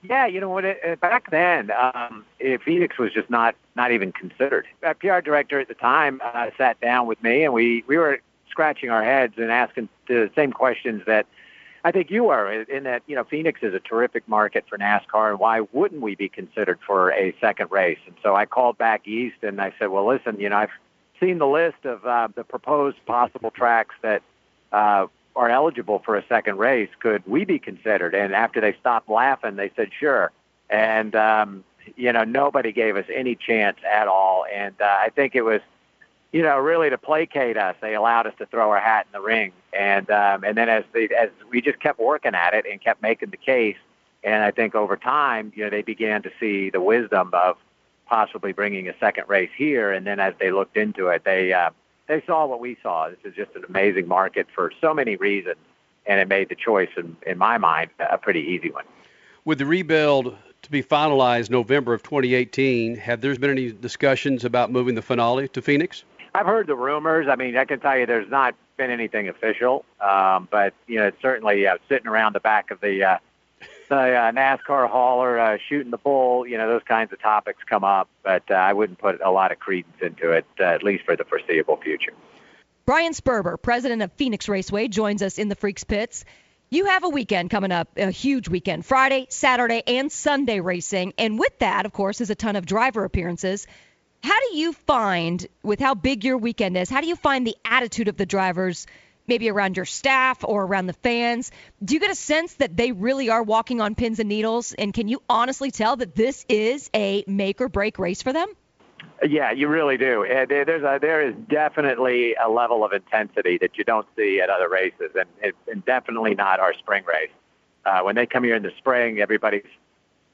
Back then, Phoenix was just not even considered. Our PR director at the time sat down with me, and we were scratching our heads and asking the same questions that I think you are, in that, Phoenix is a terrific market for NASCAR, and why wouldn't we be considered for a second race? And so I called back east, and I said, well, listen, I've seen the list of the proposed possible tracks that are eligible for a second race. Could we be considered? And after they stopped laughing, they said, sure. And, nobody gave us any chance at all. And I think it was, really to placate us, they allowed us to throw our hat in the ring. And then as we just kept working at it and kept making the case, and I think over time, they began to see the wisdom of possibly bringing a second race here. And then as they looked into it, they saw what we saw. This is just an amazing market for so many reasons, and it made the choice, in my mind, a pretty easy one. With the rebuild to be finalized November of 2018, have there been any discussions about moving the finale to Phoenix? I've heard the rumors. I mean, I can tell you there's not been anything official, but, it's certainly sitting around the back of the NASCAR hauler, shooting the bull, those kinds of topics come up, but I wouldn't put a lot of credence into it, at least for the foreseeable future. Brian Sperber, president of Phoenix Raceway, joins us in the Freaks Pits. You have a weekend coming up, a huge weekend, Friday, Saturday, and Sunday racing, and with that, of course, is a ton of driver appearances. How do you find, with how big your weekend is, how do you find the attitude of the drivers maybe around your staff or around the fans? Do you get a sense that they really are walking on pins and needles? And can you honestly tell that this is a make-or-break race for them? Yeah, you really do. There is definitely a level of intensity that you don't see at other races, and definitely not our spring race. When they come here in the spring, everybody's,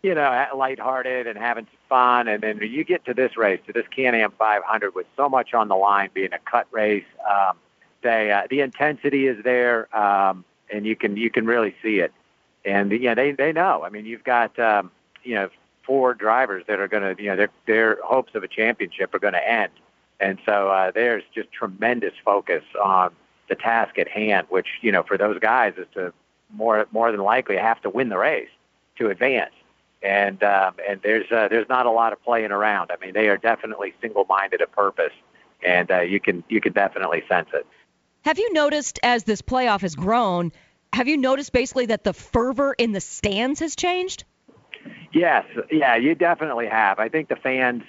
lighthearted and having fun. And then you get to this race, to this Can-Am 500, with so much on the line, being a cut race, the intensity is there, and you can really see it. And they know. I mean, you've got four drivers that are going to, you know, their hopes of a championship are going to end. And so there's just tremendous focus on the task at hand, which, you know, for those guys is to more than likely have to win the race to advance. And there's not a lot of playing around. I mean, they are definitely single-minded at purpose, and you can definitely sense it. Have you noticed, as this playoff has grown, have you noticed basically that the fervor in the stands has changed? Yes. Yeah, you definitely have. I think the fans,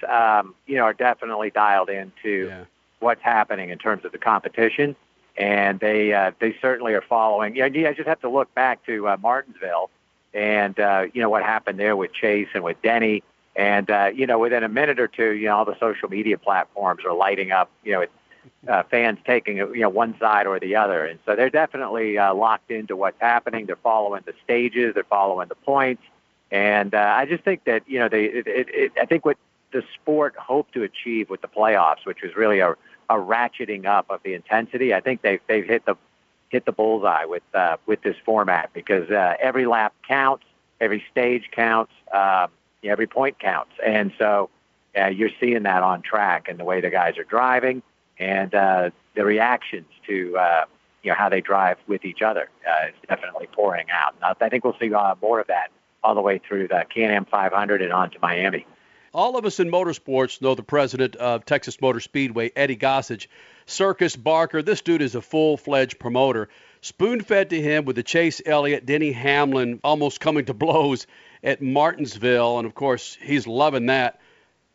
you know, are definitely dialed into what's happening in terms of the competition, and they certainly are following. Yeah, you know, I just have to look back to Martinsville and, you know, what happened there with Chase and with Denny. And, you know, within a minute or two, you know, all the social media platforms are lighting up, you know, fans taking, you know, one side or the other. And so they're definitely locked into what's happening. They're following the stages. They're following the points. And I just think that, you know, I think what the sport hoped to achieve with the playoffs, which was really a ratcheting up of the intensity, I think they've hit the bullseye with this format, because every lap counts, every stage counts, every point counts. And so you're seeing that on track and the way the guys are driving and the reactions to, you know, how they drive with each other. It's definitely pouring out. And I think we'll see more of that all the way through the Can-Am 500 and on to Miami. All of us in motorsports know the president of Texas Motor Speedway, Eddie Gossage. Circus Barker, this dude is a full-fledged promoter. Spoon-fed to him with the Chase Elliott, Denny Hamlin almost coming to blows at Martinsville, and, of course, he's loving that.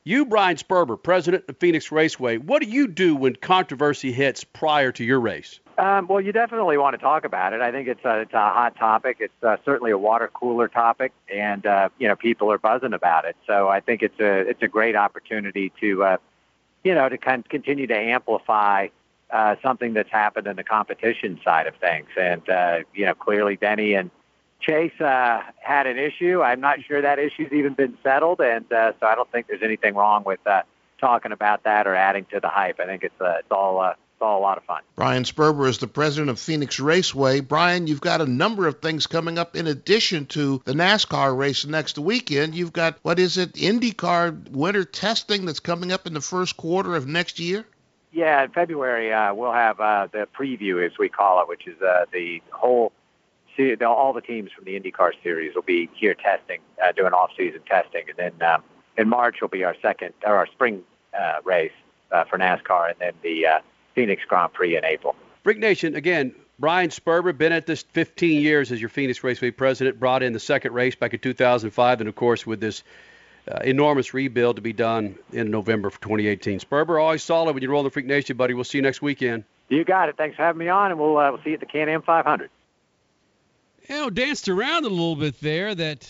You, Brian Sperber, president of Phoenix Raceway, what do you do when controversy hits prior to your race? Well, you definitely want to talk about it. I think it's a hot topic. It's certainly a water cooler topic, and, you know, people are buzzing about it. So I think it's a great opportunity to you know, to continue to amplify something that's happened in the competition side of things. And, you know, clearly Denny and Chase had an issue. I'm not sure that issue's even been settled. And so I don't think there's anything wrong with talking about that or adding to the hype. I think it's all a lot of fun. Brian Sperber is the president of Phoenix Raceway. Brian, you've got a number of things coming up in addition to the NASCAR race next weekend. You've got, what is it, IndyCar winter testing that's coming up in the first quarter of next year? Yeah, in February we'll have the preview, as we call it, which is all the teams from the IndyCar series will be here testing, doing off-season testing. And then in March will be our spring race for NASCAR, and then the Phoenix Grand Prix in April. Freak Nation, again, Brian Sperber, been at this 15 years as your Phoenix Raceway president, brought in the second race back in 2005, and, of course, with this enormous rebuild to be done in November of 2018. Sperber, always solid when you roll the Freak Nation, buddy. We'll see you next weekend. You got it. Thanks for having me on, and we'll see you at the Can-Am 500. You know, danced around a little bit there that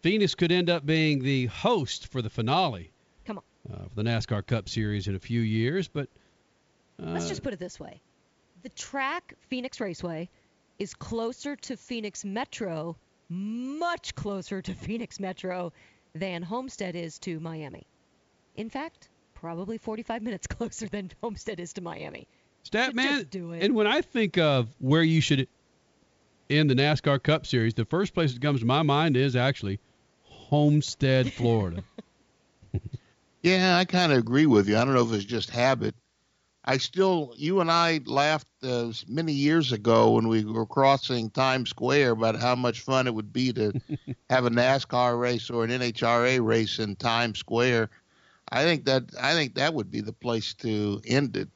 Phoenix could end up being the host for the finale. Come on. For the NASCAR Cup Series in a few years, but... Let's just put it this way. The track, Phoenix Raceway, is closer to Phoenix Metro, much closer to Phoenix Metro than Homestead is to Miami. In fact, probably 45 minutes closer than Homestead is to Miami. Statman, do it. And when I think of where you should end the NASCAR Cup Series, the first place that comes to my mind is actually Homestead, Florida. Yeah, I kind of agree with you. I don't know if it's just habit. You and I laughed many years ago when we were crossing Times Square about how much fun it would be to have a NASCAR race or an NHRA race in Times Square. I think that would be the place to end it.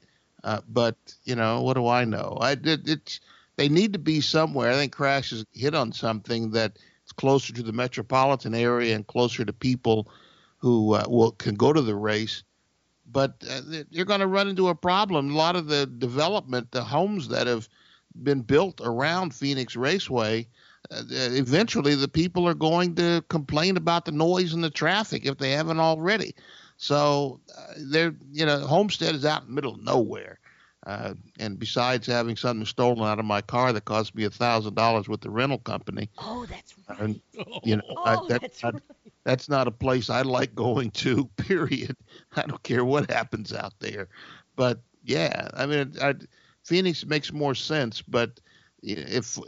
But you know, what do I know? They need to be somewhere. I think Crash has hit on something that it's closer to the metropolitan area and closer to people who can go to the race. But you're going to run into a problem. A lot of the development, the homes that have been built around Phoenix Raceway, eventually the people are going to complain about the noise and the traffic if they haven't already. So, Homestead is out in the middle of nowhere. And besides having something stolen out of my car that cost me $1,000 with the rental company. Oh, that's right. That's not a place I like going to, period. I don't care what happens out there. But, yeah, I mean, Phoenix makes more sense. But if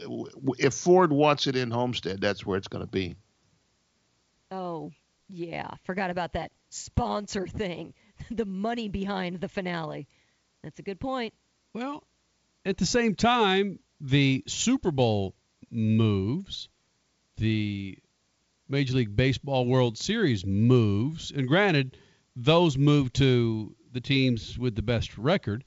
Ford wants it in Homestead, that's where it's going to be. Oh, yeah. Forgot about that sponsor thing. The money behind the finale. That's a good point. Well, at the same time, the Super Bowl moves, the Major League Baseball World Series moves, and granted, those move to the teams with the best record,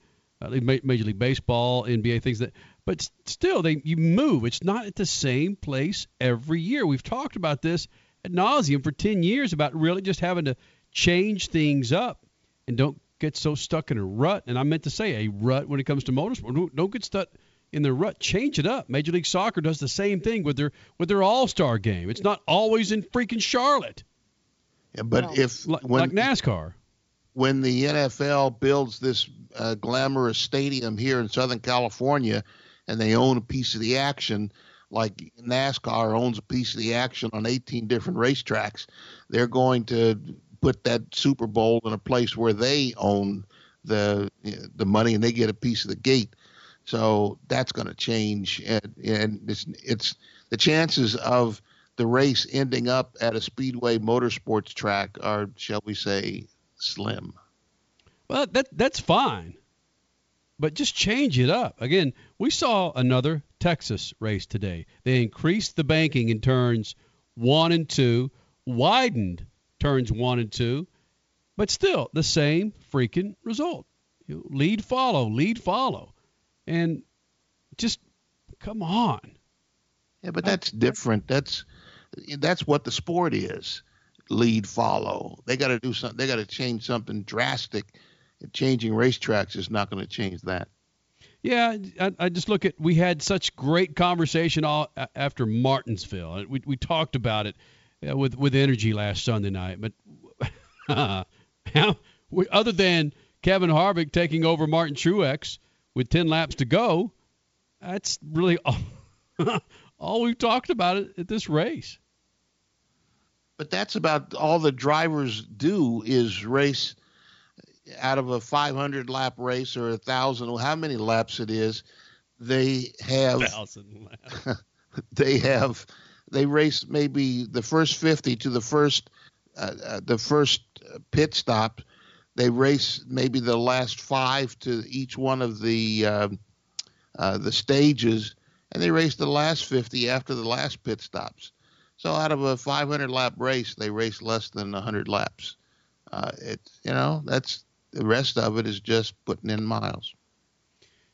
Major League Baseball, NBA, things that. But still, you move. It's not at the same place every year. We've talked about this ad nauseum for 10 years about really just having to change things up and don't get so stuck in a rut. And I meant to say a rut when it comes to motorsport. Don't get stuck in the rut. Change it up. Major League Soccer does the same thing with their All-Star game. It's not always in freaking Charlotte. Yeah, but like NASCAR. When the NFL builds this glamorous stadium here in Southern California and they own a piece of the action, like NASCAR owns a piece of the action on 18 different racetracks, they're going to put that Super Bowl in a place where they own the money and they get a piece of the gate. So that's going to change. And it's the chances of the race ending up at a speedway motorsports track are, shall we say, slim. Well, that's fine, but just change it up. Again, we saw another Texas race today. They increased the banking in turns 1 and 2, widened turns 1 and 2, but still the same freaking result. Lead, follow, and just come on. Yeah, but that's different. That's what the sport is. Lead, follow. They got to do something. They got to change something drastic. Changing racetracks is not going to change that. Yeah, I just look at, we had such great conversation after Martinsville. We talked about it with Energy last Sunday night. But other than Kevin Harvick taking over Martin Truex with 10 laps to go, that's really all we've talked about at this race. But that's about all the drivers do is race out of a 500-lap race or 1,000, or how many laps it is. They have 1,000 laps. They race maybe the first 50 to the first pit stop. They race maybe the last 5 to each one of the stages, and they race the last 50 after the last pit stops. So out of a 500-lap race, they race less than 100 laps. That's the rest of it is just putting in miles.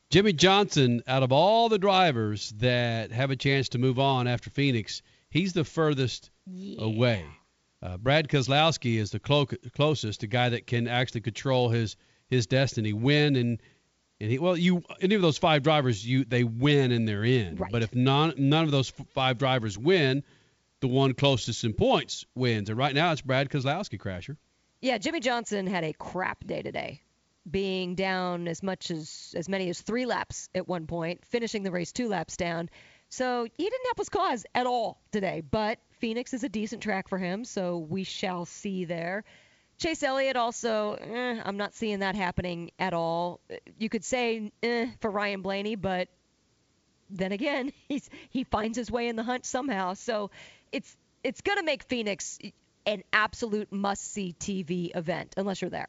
Jimmy Johnson, out of all the drivers that have a chance to move on after Phoenix, he's the furthest away. Brad Keselowski is the closest, the guy that can actually control his destiny, win, and any of those 5 drivers, they win and they're in. Right. But if none of those 5 drivers win, the one closest in points wins. And right now it's Brad Keselowski, Crasher. Yeah, Jimmy Johnson had a crap day today, being down as many as 3 laps at one point, finishing the race 2 laps down. So he didn't help his cause at all today, but Phoenix is a decent track for him, so we shall see there. Chase Elliott also, I'm not seeing that happening at all. You could say for Ryan Blaney, but then again, he finds his way in the hunt somehow. So it's going to make Phoenix an absolute must-see TV event, unless you're there.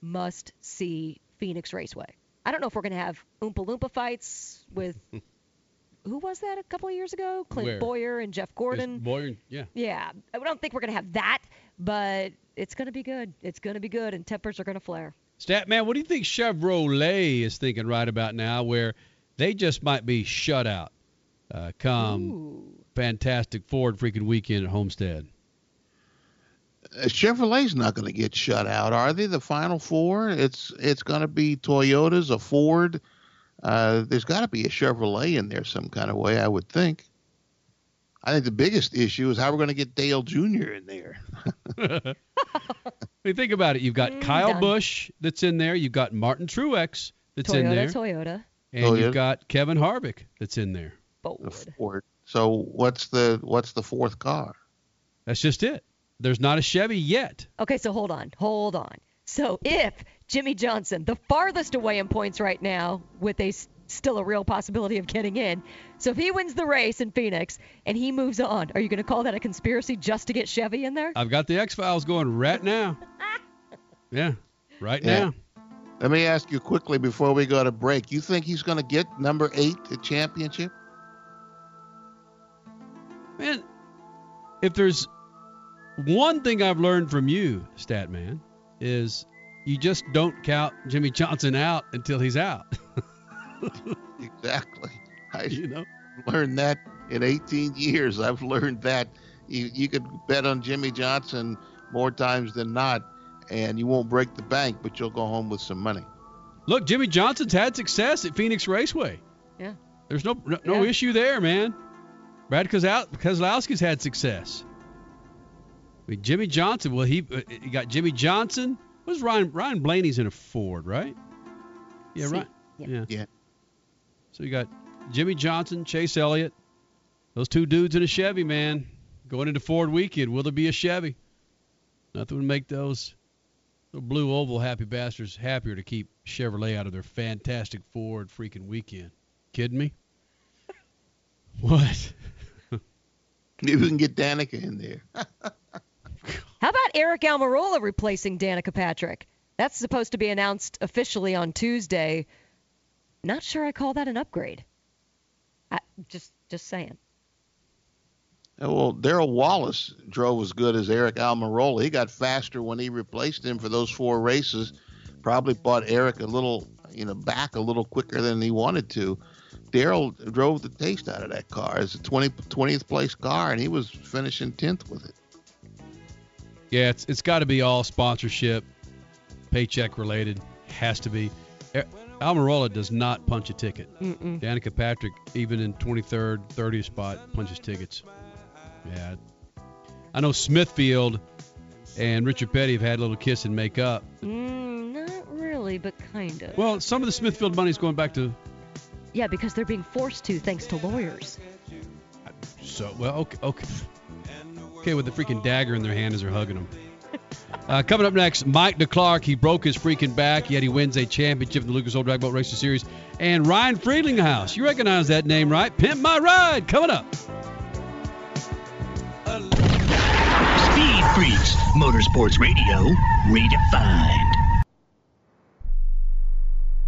Must-see Phoenix Raceway. I don't know if we're going to have Oompa Loompa fights with, who was that a couple of years ago? Clint Boyer and Jeff Gordon. Boyer, yeah. Yeah. I don't think we're going to have that, but it's going to be good. It's going to be good, and tempers are going to flare. Statman, what do you think Chevrolet is thinking right about now, where they just might be shut out come Fantastic Ford freaking weekend at Homestead? Chevrolet's not going to get shut out, are they? The Final Four, it's going to be Toyotas, a Ford. There's got to be a Chevrolet in there some kind of way, I would think. I think the biggest issue is how we're going to get Dale Jr. in there. I mean, think about it. You've got Kyle Busch that's in there. You've got Martin Truex that's in there. Toyota. And you've got Kevin Harvick that's in there. Ford. So what's the 4th car? That's just it. There's not a Chevy yet. Okay, so hold on. So if Jimmy Johnson, the farthest away in points right now with a still a real possibility of getting in. So if he wins the race in Phoenix and he moves on, are you going to call that a conspiracy just to get Chevy in there? I've got the X-Files going right now. Yeah, right now. Let me ask you quickly before we go to break. You think he's going to get number 8 at championship? Man, if there's one thing I've learned from you, Statman, is you just don't count Jimmy Johnson out until he's out. Exactly. I learned that in 18 years. I've learned that you could bet on Jimmy Johnson more times than not, and you won't break the bank, but you'll go home with some money. Look, Jimmy Johnson's had success at Phoenix Raceway. Yeah. There's no issue there, man. Brad Keselowski's had success. I mean, Jimmy Johnson, well, he got Jimmy Johnson. What's Ryan Blaney's in a Ford, right? Yeah, right. Yeah. So you got Jimmy Johnson, Chase Elliott, those two dudes in a Chevy, man. Going into Ford weekend, will there be a Chevy? Nothing would make those little blue oval happy bastards happier to keep Chevrolet out of their fantastic Ford freaking weekend. Kidding me? What? Maybe we can get Danica in there. How about Eric Almirola replacing Danica Patrick? That's supposed to be announced officially on Tuesday. Not sure I call that an upgrade. Just saying. Well, Darrell Wallace drove as good as Eric Almirola. He got faster when he replaced him for those 4 races. Probably brought Eric a little, back a little quicker than he wanted to. Darrell drove the taste out of that car. It's a 20th place car, and he was finishing 10th with it. Yeah, it's got to be all sponsorship, paycheck related. Has to be. Almirola does not punch a ticket. Mm-mm. Danica Patrick, even in 23rd, 30th spot, punches tickets. Yeah. I know Smithfield and Richard Petty have had a little kiss and make up. Not really, but kind of. Well, some of the Smithfield money's going back to... Yeah, because they're being forced to, thanks to lawyers. So, well, okay. Okay, with the freaking dagger in their hand as they're hugging them. Coming up next, Mike DeClark. He broke his freaking back, yet he wins a championship in the Lucas Oil Drag Boat Racing Series. And Ryan Friedlinghouse. You recognize that name, right? Pimp My Ride. Coming up. Speed Freaks. Motorsports Radio. Redefined.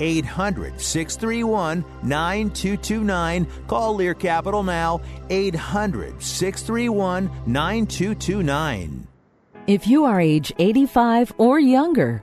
800-631-9229. Call Lear Capital now, 800-631-9229. If you are age 85 or younger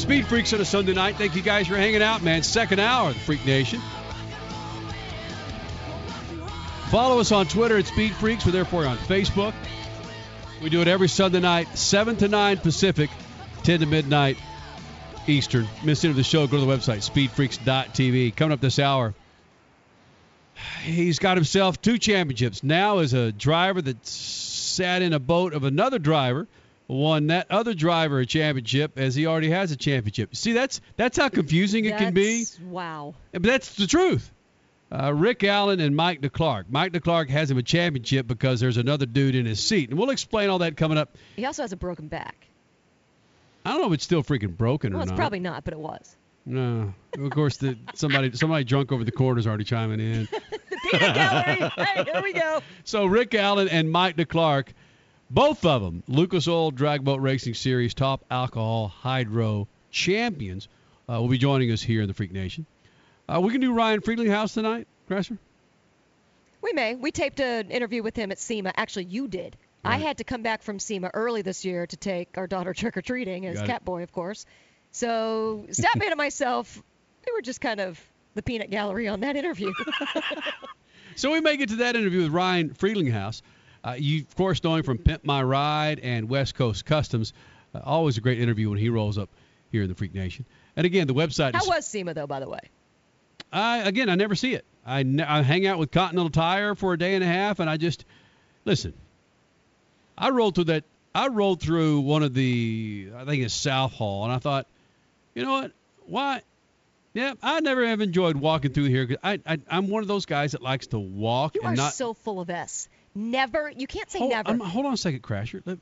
Speed Freaks on a Sunday night. Thank you guys for hanging out, man. Second hour of the Freak Nation. Follow us on Twitter at Speed Freaks. We're therefore on Facebook. We do it every Sunday night, 7 to 9 Pacific, 10 to midnight Eastern. Missed into the show, go to the website, speedfreaks.tv. Coming up this hour, he's got himself two championships. Now is a driver that sat in a boat of another driver, won that other driver a championship, as he already has a championship. See, that's how confusing it can be. Wow. But that's the truth. Rick Allen and Mike DeClark. Mike DeClark has him a championship because there's another dude in his seat. And we'll explain all that coming up. He also has a broken back. I don't know if it's still freaking broken or not. Well, it's probably not, but it was. No. Of course, somebody drunk over the corner is already chiming in. The peanut gallery. Hey, here we go. So Rick Allen and Mike DeClark. Both of them, Lucas Oil Drag Boat Racing Series Top Alcohol Hydro Champions, will be joining us here in the Freak Nation. We can do Ryan Friedlinghouse tonight, Crasher? We may. We taped an interview with him at SEMA. Actually, you did. Right. I had to come back from SEMA early this year to take our daughter trick-or-treating as Catboy, of course. So, Statman and myself, we were just kind of the peanut gallery on that interview. So we may get to that interview with Ryan Friedlinghouse. You, of course, know him from Pimp My Ride and West Coast Customs. Always a great interview when he rolls up here in the Freak Nation. And, again, the website is... How was SEMA, though, by the way? I never see it. I hang out with Continental Tire for a day and a half, and I just... Listen, I rolled through one of the... I think it's South Hall, and I thought, you know what? Why... Yeah, I never have enjoyed walking through here because I'm one of those guys that likes to walk. You and are not... so full of S. Never. You can't say never. Hold on a second, Crasher.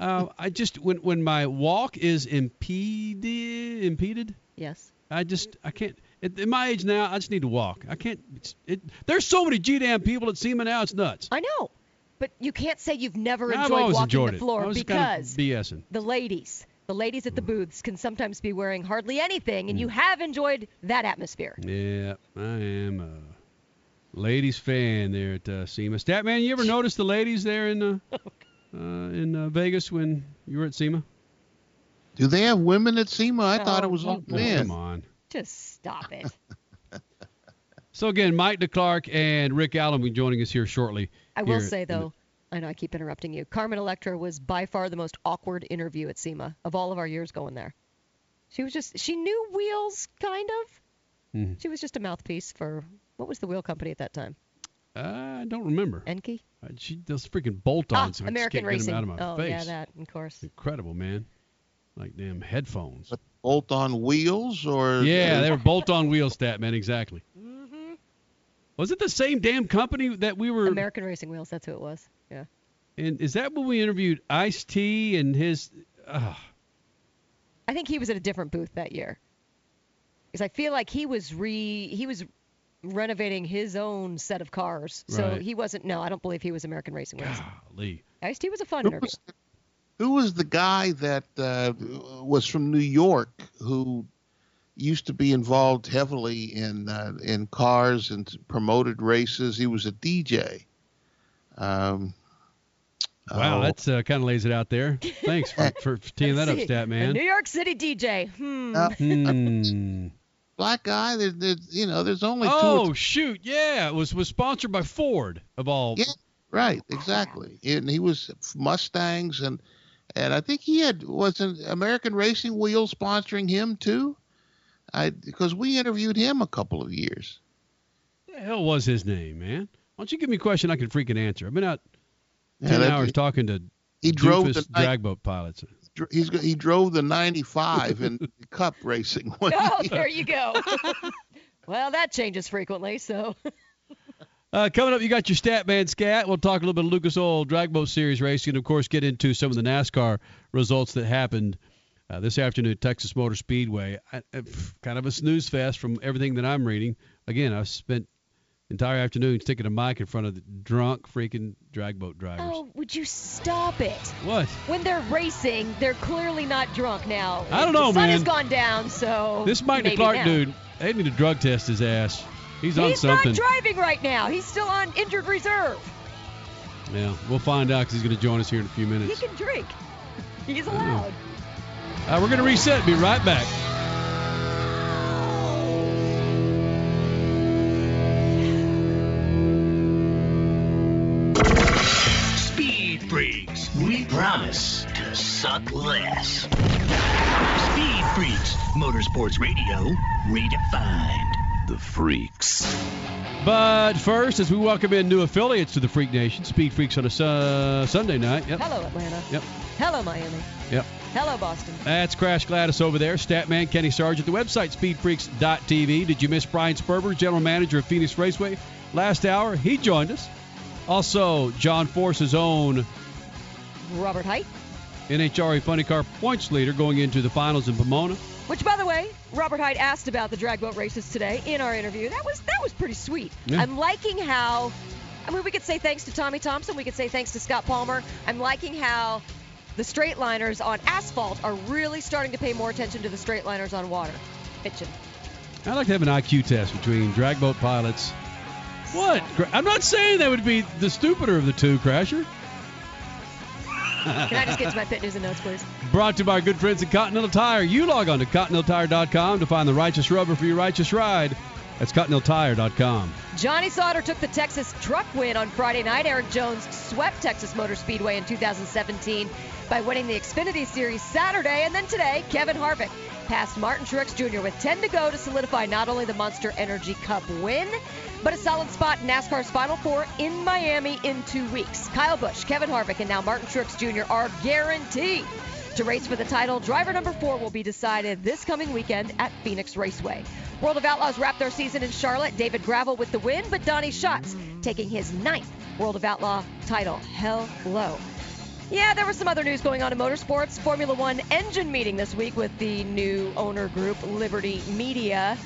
I just when my walk is impeded. Yes. I can't. At my age now, I just need to walk. I can't. There's so many G-damn people at SEMA now. It's nuts. I know, but you can't say you've never enjoyed walking the floor because kind of BSing. The ladies at the booths can sometimes be wearing hardly anything, and you have enjoyed that atmosphere. Yeah, I am a ladies fan there at SEMA. Statman, you ever notice the ladies there in Vegas when you were at SEMA? Do they have women at SEMA? I thought it was all men. Come on. Just stop it. So, again, Mike DeClark and Rick Allen will be joining us here shortly. I will say, though, I know I keep interrupting you. Carmen Electra was by far the most awkward interview at SEMA of all of our years going there. She knew wheels, kind of. Mm-hmm. She was just a mouthpiece for, what was the wheel company at that time? I don't remember. Enke? She does freaking bolt-ons. American Racing. Get them out of my face. Yeah, that, of course. Incredible, man. Like damn headphones. But bolt-on wheels or? Yeah, they were bolt-on wheels, Statman, exactly. Was it the same damn company that we were? American Racing Wheels. That's who it was. Yeah. And is that when we interviewed Ice-T and his? I think he was at a different booth that year. Because I feel like he was renovating his own set of cars. Right. So he wasn't. No, I don't believe he was American Racing Wheels. Golly. Ice-T was a fun interview. Who was the guy that was from New York who used to be involved heavily in cars and promoted races? He was a DJ. Wow, that kind of lays it out there. Thanks for teeing that up, Statman. A New York City DJ. Black guy. There's only two. Oh, shoot. Yeah, it was sponsored by Ford, of all. Yeah, right. Exactly. And he was Mustangs, and I think he had, wasn't American Racing Wheels sponsoring him, too? Because we interviewed him a couple of years. What the hell was his name, man? Why don't you give me a question I can freaking answer? I've been out 10 hours talking to doofus drag boat pilots. He drove the 95 in Cup racing. Oh, there you go. Well, that changes frequently, so. Coming up, you got your Statman Scat. We'll talk a little bit of Lucas Oil Drag Boat Series racing and, of course, get into some of the NASCAR results that happened this afternoon at Texas Motor Speedway. Kind of a snooze fest from everything that I'm reading. Again, I've spent entire afternoon sticking a mic in front of the drunk freaking drag boat drivers. Oh, would you stop it? What? When they're racing, they're clearly not drunk now. I don't know, man. The sun has gone down, so this Mike DeClark dude, they need to drug test his ass. He's on something. He's not driving right now. He's still on injured reserve. Yeah, we'll find out because he's going to join us here in a few minutes. He can drink. He's allowed. We're going to reset. Be right back. We promise to suck less. Speed Freaks, Motorsports Radio, redefined. The Freaks. But first, as we welcome in new affiliates to the Freak Nation, Speed Freaks on a Sunday night. Yep. Hello, Atlanta. Yep. Hello, Miami. Yep. Hello, Boston. That's Crash Gladys over there. Statman, Kenny Sargent. The website, speedfreaks.tv. Did you miss Brian Sperber, general manager of Phoenix Raceway? Last hour, he joined us. Also, John Force's own Robert Hight, NHRA Funny Car points leader going into the finals in Pomona. Which, by the way, Robert Hight asked about the drag boat races today in our interview. That was pretty sweet. Yeah. I'm liking how, we could say thanks to Tommy Thompson. We could say thanks to Scott Palmer. I'm liking how the straight liners on asphalt are really starting to pay more attention to the straight liners on water. Pitching. I'd like to have an IQ test between drag boat pilots. What? I'm not saying that would be the stupider of the two, Crasher. Can I just get to my pit news and notes, please? Brought to you by our good friends at Continental Tire. You log on to ContinentalTire.com to find the righteous rubber for your righteous ride. That's ContinentalTire.com. Johnny Sauter took the Texas truck win on Friday night. Eric Jones swept Texas Motor Speedway in 2017 by winning the Xfinity Series Saturday. And then today, Kevin Harvick passed Martin Truex Jr. with 10 to go to solidify not only the Monster Energy Cup win, but a solid spot in NASCAR's Final Four in Miami in 2 weeks. Kyle Busch, Kevin Harvick, and now Martin Truex Jr. are guaranteed to race for the title. Driver number 4 will be decided this coming weekend at Phoenix Raceway. World of Outlaws wrapped their season in Charlotte. David Gravel with the win, but Donnie Schatz taking his 9th World of Outlaw title. Hello. Yeah, there was some other news going on in motorsports. Formula One engine meeting this week with the new owner group, Liberty Media.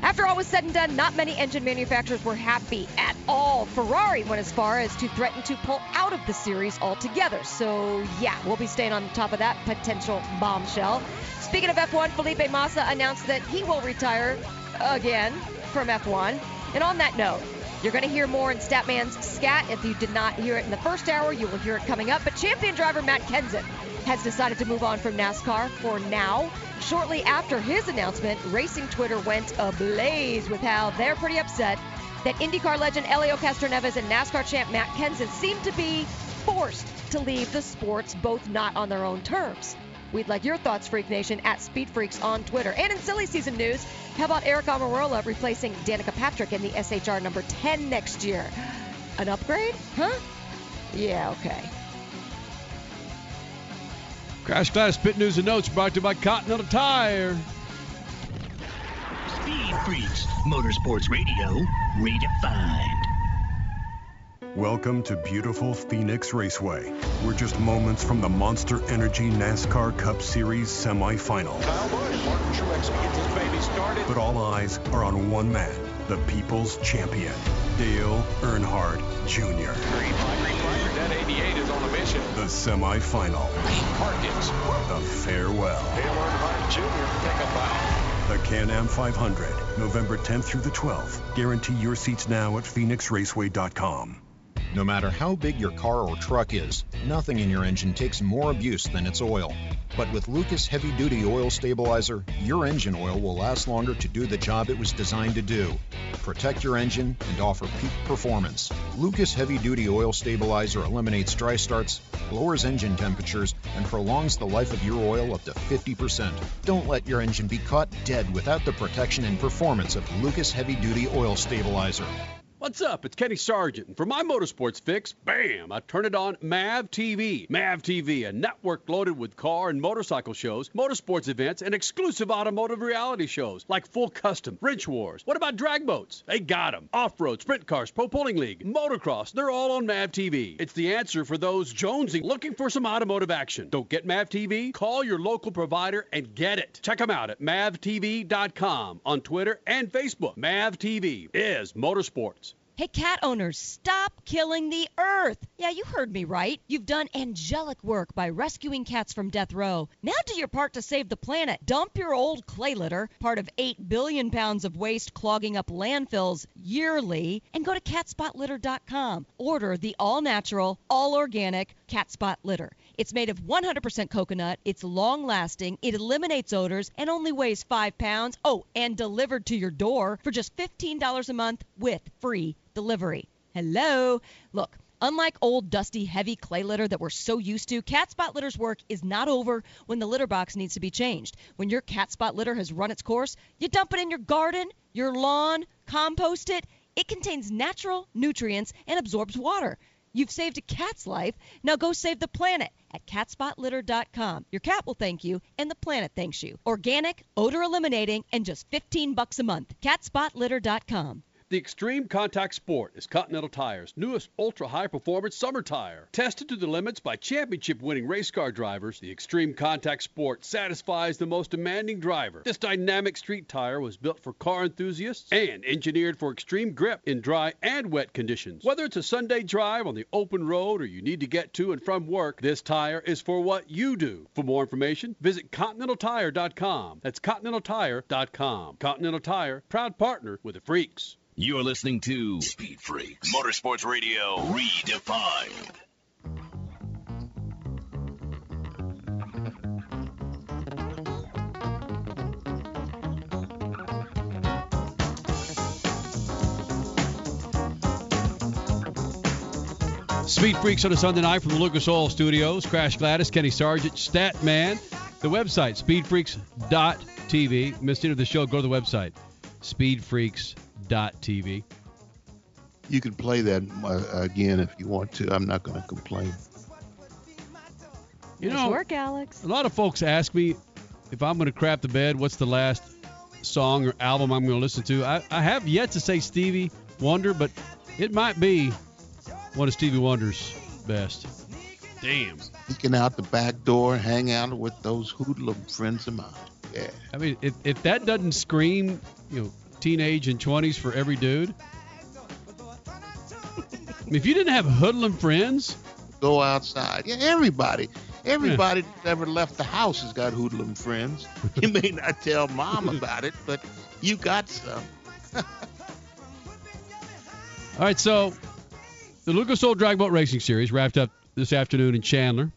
After all was said and done, not many engine manufacturers were happy at all. Ferrari went as far as to threaten to pull out of the series altogether. So, yeah, we'll be staying on top of that potential bombshell. Speaking of F1, Felipe Massa announced that he will retire again from F1. And on that note, you're going to hear more in Statman's Scat. If you did not hear it in the first hour, you will hear it coming up. But champion driver Matt Kenseth has decided to move on from NASCAR for now. Shortly after his announcement, racing Twitter went ablaze with how they're pretty upset that IndyCar legend Helio Castroneves and NASCAR champ Matt Kenseth seem to be forced to leave the sports, both not on their own terms. We'd like your thoughts, Freak Nation, at Speed Freaks on Twitter. And in silly season news, how about Eric Almirola replacing Danica Patrick in the SHR number 10 next year? An upgrade? Huh? Yeah, okay. Crash Gladys Pit News and Notes brought to you by Continental Tire. Speed Freaks, Motorsports Radio, redefined. Welcome to beautiful Phoenix Raceway. We're just moments from the Monster Energy NASCAR Cup Series semi-final. Kyle Busch, Martin Truex gets his baby started. But all eyes are on one man, the people's champion, Dale Earnhardt Jr. That 88 is on a mission. The semi-final. The farewell. Dale Earnhardt Jr. Pick up by. The Can-Am 500, November 10th through the 12th. Guarantee your seats now at phoenixraceway.com. No matter how big your car or truck is, nothing in your engine takes more abuse than its oil. But with Lucas Heavy Duty Oil Stabilizer, your engine oil will last longer to do the job it was designed to do. Protect your engine and offer peak performance. Lucas Heavy Duty Oil Stabilizer eliminates dry starts, lowers engine temperatures, and prolongs the life of your oil up to 50%. Don't let your engine be caught dead without the protection and performance of Lucas Heavy Duty Oil Stabilizer. What's up? It's Kenny Sargent. And for my motorsports fix, bam, I turn it on MAV TV. MAV TV, a network loaded with car and motorcycle shows, motorsports events, and exclusive automotive reality shows like Full Custom, Wrench Wars. What about drag boats? They got them. Off-road, sprint cars, pro bowling league, motocross, they're all on MAV TV. It's the answer for those jonesing looking for some automotive action. Don't get MAV TV? Call your local provider and get it. Check them out at mavtv.com on Twitter and Facebook. MAV TV is motorsports. Hey, cat owners, stop killing the earth. Yeah, you heard me right. You've done angelic work by rescuing cats from death row. Now do your part to save the planet. Dump your old clay litter, part of 8 billion pounds of waste clogging up landfills yearly, and go to CatSpotLitter.com. Order the all-natural, all-organic CatSpot Litter. It's made of 100% coconut, it's long-lasting, it eliminates odors, and only weighs 5 pounds. Oh, and delivered to your door for just $15 a month with free delivery. Hello? Look, unlike old, dusty, heavy clay litter that we're so used to, CatSpot Litter's work is not over when the litter box needs to be changed. When your CatSpot Litter has run its course, you dump it in your garden, your lawn, compost it. It contains natural nutrients and absorbs water. You've saved a cat's life. Now go save the planet at catspotlitter.com. Your cat will thank you, and the planet thanks you. Organic, odor-eliminating, and just $15 a month. catspotlitter.com. The Extreme Contact Sport is Continental Tire's newest ultra-high-performance summer tire. Tested to the limits by championship-winning race car drivers, the Extreme Contact Sport satisfies the most demanding driver. This dynamic street tire was built for car enthusiasts and engineered for extreme grip in dry and wet conditions. Whether it's a Sunday drive on the open road or you need to get to and from work, this tire is for what you do. For more information, visit ContinentalTire.com. That's ContinentalTire.com. Continental Tire, proud partner with the Freaks. You're listening to Speed Freaks, Motorsports Radio Redefined. Speed Freaks on a Sunday night from the Lucas Oil Studios. Crash Gladys, Kenny Sargent, Statman. The website, speedfreaks.tv. Missed any of the show, go to the website, speedfreaks.tv. You can play that again if you want to. I'm not going to complain. You know, work, Alex. A lot of folks ask me if I'm going to crap the bed, what's the last song or album I'm going to listen to. I have yet to say Stevie Wonder, but it might be one of Stevie Wonder's best. Damn. Sneaking out the back door, hang out with those hoodlum friends of mine. Yeah. I mean, if that doesn't scream, you know, teenage and 20s for every dude. I mean, if you didn't have hoodlum friends, go outside. Yeah, everybody that's ever left the house has got hoodlum friends. You may not tell mom about it, but you got some. All right, so the Lucas Oil Drag Boat Racing Series wrapped up this afternoon in Chandler.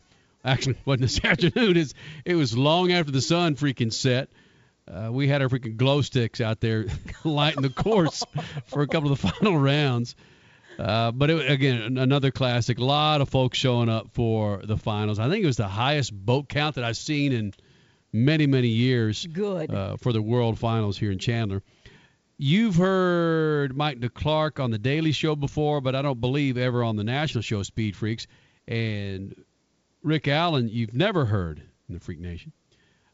Actually, it wasn't this afternoon. It was long after the sun freaking set. We had our freaking glow sticks out there lighting the course for a couple of the final rounds. But it, again, another classic. A lot of folks showing up for the finals. I think it was the highest boat count that I've seen in many, many years. Good. For the World Finals here in Chandler. You've heard Mike DeClark on The Daily Show before, but I don't believe ever on the national show Speed Freaks. And Rick Allen, you've never heard in the Freak Nation.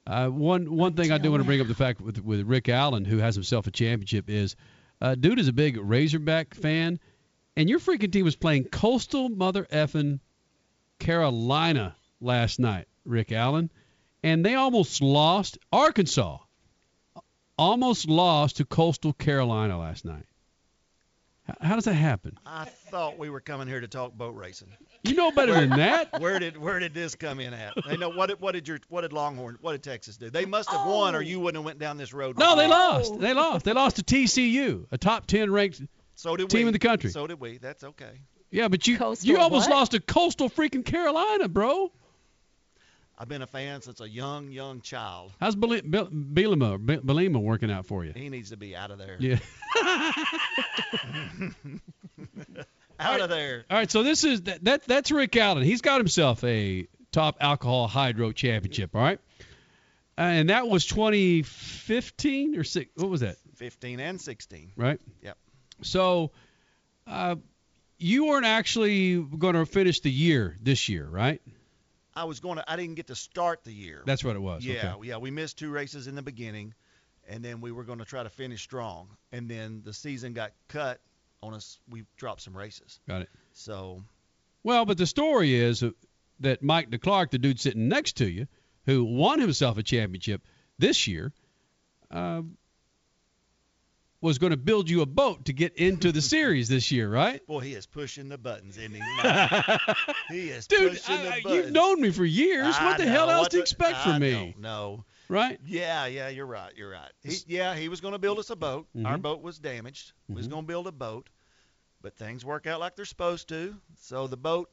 One thing I do want to bring up the fact with Rick Allen, who has himself a championship, is dude is a big Razorback fan, and your freaking team was playing coastal mother effing Carolina last night, Rick Allen, and they almost lost. Arkansas almost lost to coastal Carolina last night. How does that happen? I thought we were coming here to talk boat racing. You know better than that. Where did this come in at? They know what did Longhorn, what did Texas do? They must have won, or you wouldn't have went down this road. No, they lost. They lost. They lost to TCU, a top 10 ranked team in the country. So did we. That's okay. Yeah, but you almost lost to coastal freaking Carolina, bro. I've been a fan since a young child. How's Bielema working out for you? He needs to be out of there. Yeah. Out of there. All right, so this is that's Rick Allen. He's got himself a top alcohol hydro championship, all right? And that was 2015 or six. What was that? 15 and 16. Right? Yep. So you weren't actually going to finish the year this year, right? I didn't get to start the year. That's what it was. Yeah, okay. Yeah. We missed two races in the beginning, and then we were going to try to finish strong. And then the season got cut on us. We dropped some races. Got it. So. Well, but the story is that Mike DeClark, the dude sitting next to you, who won himself a championship this year, was going to build you a boat to get into the series this year, right? Boy, he is pushing the buttons, isn't he? He is pushing the buttons. You've known me for years. What the hell else do you expect from me? I don't know. Right? Yeah, you're right. He was going to build us a boat. Mm-hmm. Our boat was damaged. Mm-hmm. He was going to build a boat, but things work out like they're supposed to. So the boat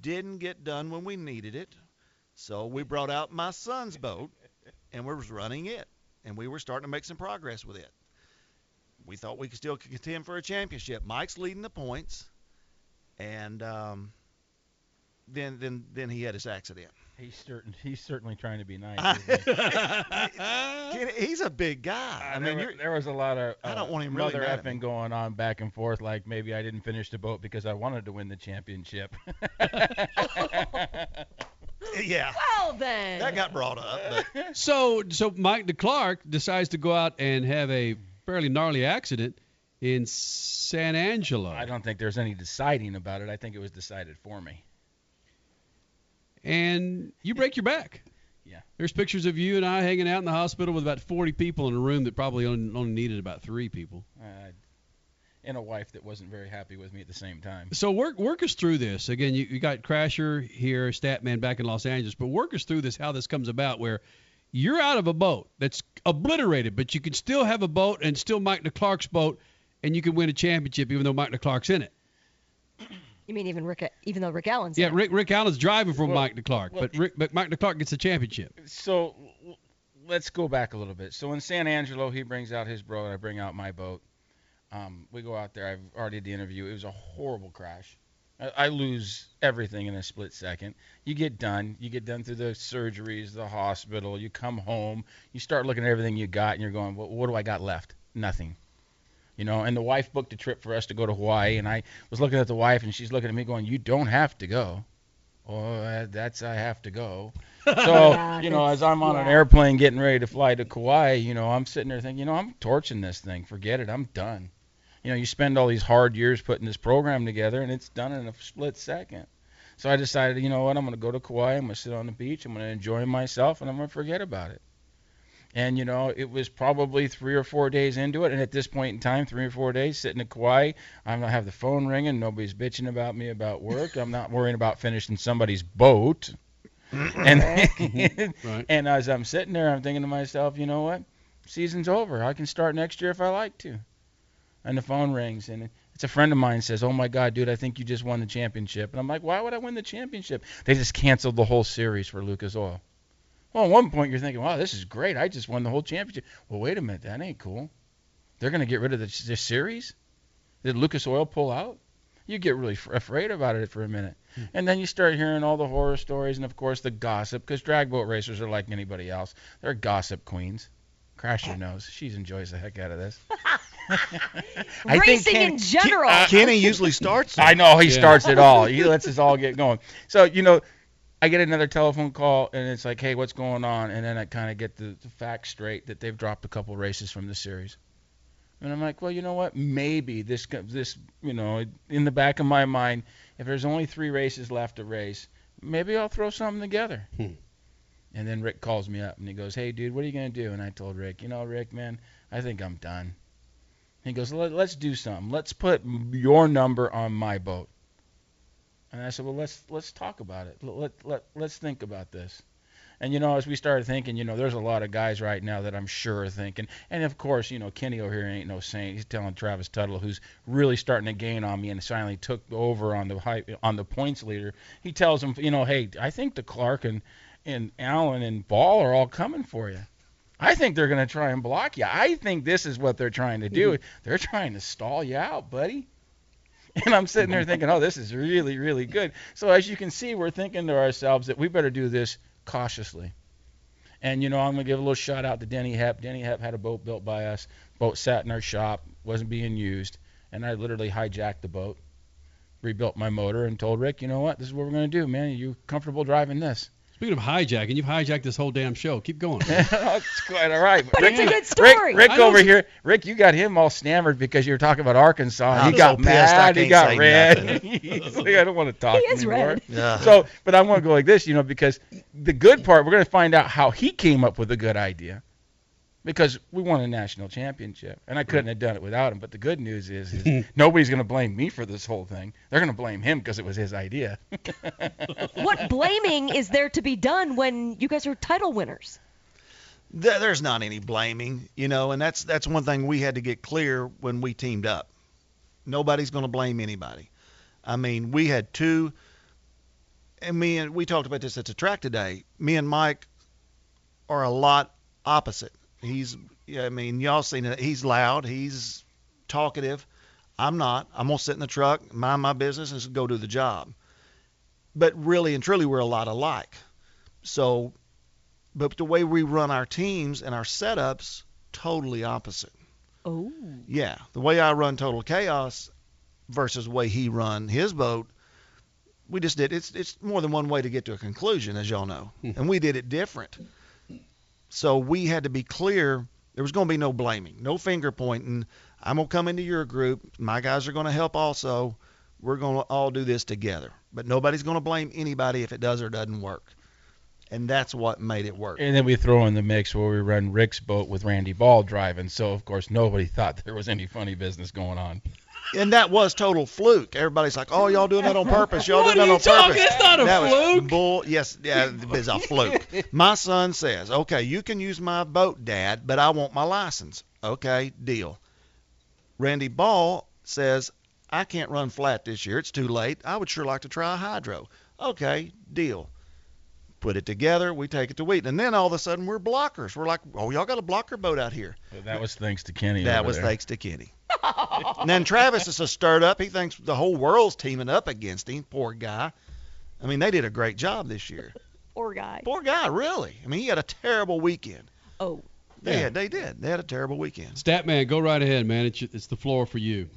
didn't get done when we needed it. So we brought out my son's boat, and we was running it, and we were starting to make some progress with it. We thought we could still contend for a championship. Mike's leading the points, and then he had his accident. He's certainly trying to be nice. He's a big guy. I mean, there was a lot of I don't want him really mad at me. Going on back and forth, like maybe I didn't finish the boat because I wanted to win the championship. Yeah. Well, then. That got brought up. But. So Mike DeClark decides to go out and have a fairly gnarly accident in San Angelo. I don't think there's any deciding about it. I think it was decided for me. And you break your back. Yeah. There's pictures of you and I hanging out in the hospital with about 40 people in a room that probably only needed about 3 people. And a wife that wasn't very happy with me at the same time. So work us through this. Again, you got Crasher here, Statman back in Los Angeles, but work us through this, how this comes about where you're out of a boat that's obliterated, but you can still have a boat and still Mike DeClark's boat, and you can win a championship even though Mike DeClark's in it. You mean even though Rick Allen's in it? Yeah, Rick Allen's driving for Mike DeClark, but Mike DeClark gets the championship. So let's go back a little bit. So in San Angelo, he brings out his boat. I bring out my boat. We go out there. I've already did the interview. It was a horrible crash. I lose everything in a split second. You get done. You get done through the surgeries, the hospital. You come home. You start looking at everything you got, and you're going, well, what do I got left? Nothing. You know, and the wife booked a trip for us to go to Hawaii, and I was looking at the wife, and she's looking at me going, you don't have to go. Oh, I have to go. So, you know, as I'm on an airplane getting ready to fly to Kauai, you know, I'm sitting there thinking, you know, I'm torching this thing. Forget it. I'm done. You know, you spend all these hard years putting this program together, and it's done in a split second. So I decided, you know what, I'm going to go to Kauai, I'm going to sit on the beach, I'm going to enjoy myself, and I'm going to forget about it. And, you know, it was probably 3 or 4 days into it, and at this point in time, 3 or 4 days, sitting in Kauai, I don't have the phone ringing, nobody's bitching about me about work, I'm not worrying about finishing somebody's boat. And as I'm sitting there, I'm thinking to myself, you know what, season's over, I can start next year if I like to. And the phone rings, and it's a friend of mine says, oh, my God, dude, I think you just won the championship. And I'm like, why would I win the championship? They just canceled the whole series for Lucas Oil. Well, at one point, you're thinking, wow, this is great. I just won the whole championship. Well, wait a minute. That ain't cool. They're going to get rid of this series? Did Lucas Oil pull out? You get really afraid about it for a minute. Hmm. And then you start hearing all the horror stories and, of course, the gossip, because drag boat racers are like anybody else. They're gossip queens. Crasher knows. She enjoys the heck out of this. Racing in general. Kenny usually starts it. I know, he starts it all. He lets us all get going. So, you know, I get another telephone call, and it's like, hey, what's going on? And then I kind of get the facts straight that they've dropped a couple races from the series. And I'm like, well, you know what? Maybe this, you know, in the back of my mind, if there's only 3 races left to race, maybe I'll throw something together. And then Rick calls me up, and he goes, hey, dude, what are you going to do? And I told Rick, you know, Rick, man, I think I'm done. He goes, let's do something. Let's put your number on my boat. And I said, well, let's talk about it. Let's think about this. And, you know, as we started thinking, you know, there's a lot of guys right now that I'm sure are thinking. And, of course, you know, Kenny O'Hare ain't no saint. He's telling Travis Tuttle, who's really starting to gain on me and finally took over on the points leader. He tells him, you know, hey, I think DeClark and Allen and Ball are all coming for you. I think they're going to try and block you. I think this is what they're trying to do. They're trying to stall you out, buddy. And I'm sitting there thinking, oh, this is really, really good. So as you can see, we're thinking to ourselves that we better do this cautiously. And, you know, I'm going to give a little shout out to Denny Hepp. Denny Hepp had a boat built by us. Boat sat in our shop, wasn't being used. And I literally hijacked the boat, rebuilt my motor, and told Rick, you know what, this is what we're going to do, man. Are you comfortable driving this? Speaking of hijacking, you've hijacked this whole damn show. Keep going. That's quite all right. But it's a good story. Rick over here. Rick, you got him all stammered because you were talking about Arkansas. He got mad. He got red. He's like, I don't want to talk anymore. He is red. Yeah. So, but I want to go like this, you know, because the good part, we're going to find out how he came up with a good idea. Because we won a national championship, and I couldn't have done it without him. But the good news is nobody's going to blame me for this whole thing. They're going to blame him because it was his idea. What blaming is there to be done when you guys are title winners? There's not any blaming, you know, and that's one thing we had to get clear when we teamed up. Nobody's going to blame anybody. I mean, we had two, and we talked about this at the track today. Me and Mike are a lot opposite. Y'all seen it. He's loud. He's talkative. I'm not. I'm going to sit in the truck, mind my business, and go do the job. But really and truly, we're a lot alike. So, but the way we run our teams and our setups, totally opposite. Oh. Yeah. The way I run Total Chaos versus the way he run his boat, we just did. It's more than one way to get to a conclusion, as y'all know. And we did it different. So we had to be clear. There was going to be no blaming, no finger pointing. I'm going to come into your group. My guys are going to help also. We're going to all do this together. But nobody's going to blame anybody if it does or doesn't work. And that's what made it work. And then we throw in the mix where we run Rick's boat with Randy Ball driving. So, of course, nobody thought there was any funny business going on. And that was total fluke. Everybody's like, oh, y'all doing that on purpose. Y'all doing that on purpose. It's not a fluke. Yes, yeah, it's a fluke. My son says, okay, you can use my boat, Dad, but I want my license. Okay, deal. Randy Ball says, I can't run flat this year. It's too late. I would sure like to try a hydro. Okay, deal. Put it together, we take it to Wheaton, and then all of a sudden we're blockers. We're like, oh, y'all got a blocker boat out here. Well, that was thanks to Kenny. That was thanks to Kenny. And then Travis is so stirred up, he thinks the whole world's teaming up against him. Poor guy. I mean, they did a great job this year. Poor guy. Poor guy, really. I mean, he had a terrible weekend. Oh. They did. They had a terrible weekend. Statman, go right ahead, man. It's the floor for you.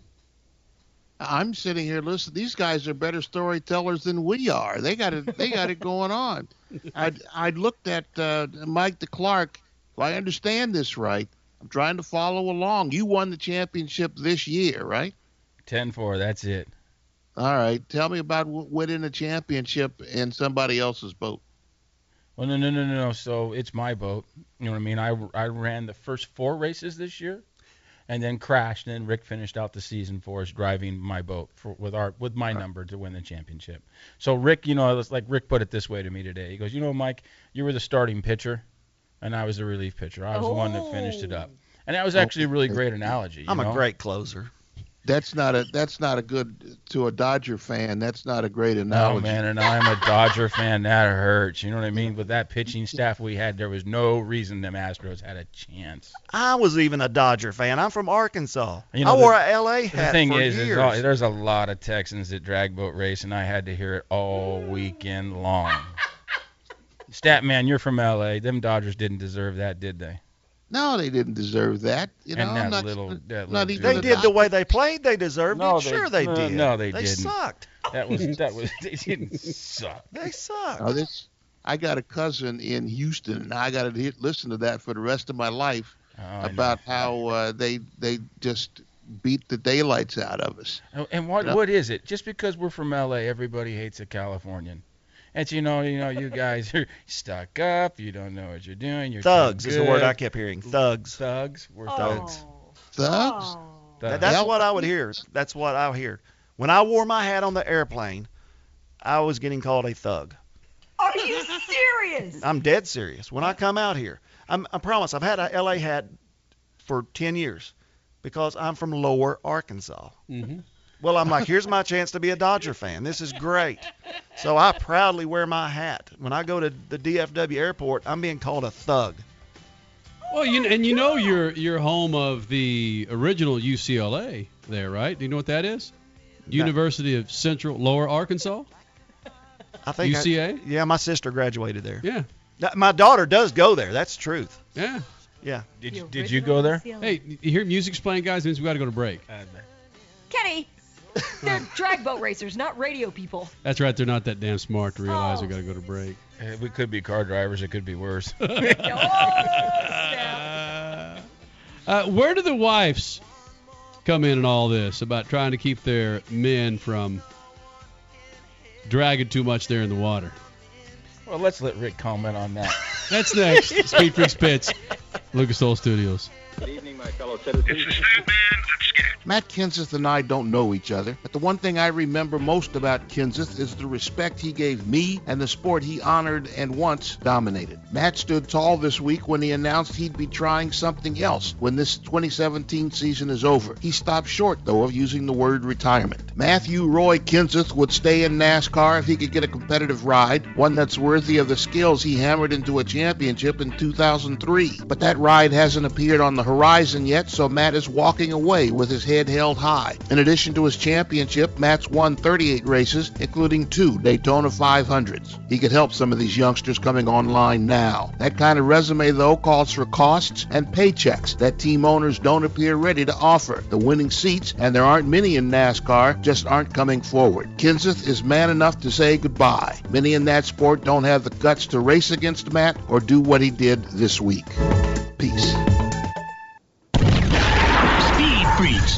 I'm sitting here listening. These guys are better storytellers than we are. They got it going on. I looked at Mike DeClark. If I understand this right, I'm trying to follow along. You won the championship this year, right? 10-4, that's it. All right. Tell me about winning a championship in somebody else's boat. Well, no. So it's my boat. You know what I mean? I ran the first 4 races this year. And then crashed, and then Rick finished out the season for us driving my boat with my number to win the championship. So Rick, you know, like Rick put it this way to me today. He goes, you know, Mike, you were the starting pitcher, and I was the relief pitcher. I was the one that finished it up. And that was actually a really great analogy. I'm a great closer. That's not a good to a Dodger fan. That's not a great analogy. No, man, and I'm a Dodger fan. That hurts. You know what I mean? With that pitching staff we had, there was no reason them Astros had a chance. I was even a Dodger fan. I'm from Arkansas. You know, I wore a LA hat. The thing for years. There's a lot of Texans that drag boat race, and I had to hear it all weekend long. Statman, you're from LA. Them Dodgers didn't deserve that, did they? No, they didn't deserve that. You know, and that little they did the way they played. They deserved it. Sure, they did. No, they didn't. They sucked. That was. They didn't suck. They sucked. No, I got a cousin in Houston, and I got to listen to that for the rest of my life about how they just beat the daylights out of us. And what is it? Just because we're from L.A., everybody hates a Californian. And you know, you guys are stuck up. You don't know what you're doing. You're thugs is the word I kept hearing. Thugs. We're thugs. Thugs. That's what I would hear. That's what I hear. When I wore my hat on the airplane, I was getting called a thug. Are you serious? I'm dead serious. When I come out here, I promise. I've had a L.A. hat for 10 years because I'm from Lower Arkansas. Mm-hmm. Well, I'm like, here's my chance to be a Dodger fan. This is great. So I proudly wear my hat. When I go to the DFW airport, I'm being called a thug. Well, you know you're home of the original UCLA there, right? Do you know what that is? University of Central Lower Arkansas? I think UCA? Yeah, my sister graduated there. Yeah. My daughter does go there. That's the truth. Yeah. Yeah. Did you go there? UCLA. Hey, you hear music's playing, guys? It means we got to go to break. Kenny! They're drag boat racers, not radio people. That's right. They're not that damn smart to realize we got to go to break. We could be car drivers. It could be worse. Where do the wives come in all this about trying to keep their men from dragging too much there in the water? Well, let's let Rick comment on that. That's next. Speed Freaks Pitch, Lucas Oil Studios. Good evening, my fellow citizens. It's the Statman. Let's get it. Matt Kenseth and I don't know each other, but the one thing I remember most about Kenseth is the respect he gave me and the sport he honored and once dominated. Matt stood tall this week when he announced he'd be trying something else when this 2017 season is over. He stopped short, though, of using the word retirement. Matthew Roy Kenseth would stay in NASCAR if he could get a competitive ride, one that's worthy of the skills he hammered into a championship in 2003. But that ride hasn't appeared on the horizon yet, so Matt is walking away with his head held high. In addition to his championship, Matt's won 38 races, including 2 Daytona 500s. He could help some of these youngsters coming online now. That kind of resume, though, calls for costs and paychecks that team owners don't appear ready to offer. The winning seats, and there aren't many in NASCAR, just aren't coming forward. Kenseth is man enough to say goodbye. Many in that sport don't have the guts to race against Matt or do what he did this week. Peace. Freaks,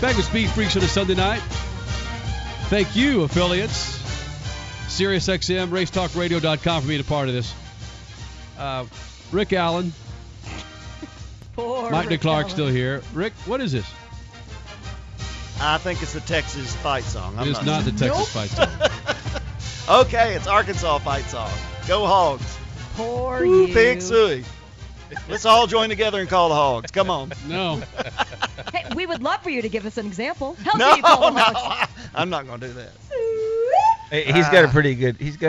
Back with Speed Freaks on a Sunday night. Thank you, affiliates. SiriusXM, RaceTalkRadio.com for being a part of this. Rick Allen. Poor Mike DeClark still here. Rick, what is this? I think it's the Texas fight song. It is not the Texas fight song. Okay, it's Arkansas fight song. Go Hogs. Poor you. Pig suey. Let's all join together and call the Hogs. Come on. No. Hey, we would love for you to give us an example. How do you call the Hogs? I'm not going to do that. Hey, he's got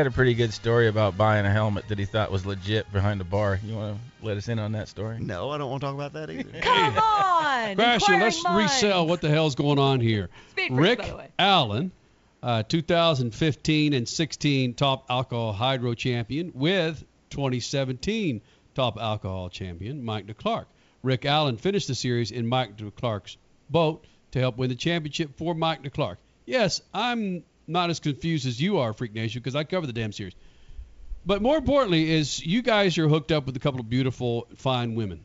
a pretty good story about buying a helmet that he thought was legit behind the bar. You want to let us in on that story? No, I don't want to talk about that either. Come on. Crasher, let's resell what the hell's going on here. Rick Allen, 2015 and 16 top alcohol hydro champion with 2017 top alcohol champion, Mike DeClark. Rick Allen finished the series in Mike DeClark's boat to help win the championship for Mike DeClark. Yes, I'm not as confused as you are, Freak Nation, because I cover the damn series. But more importantly is you guys are hooked up with a couple of beautiful, fine women.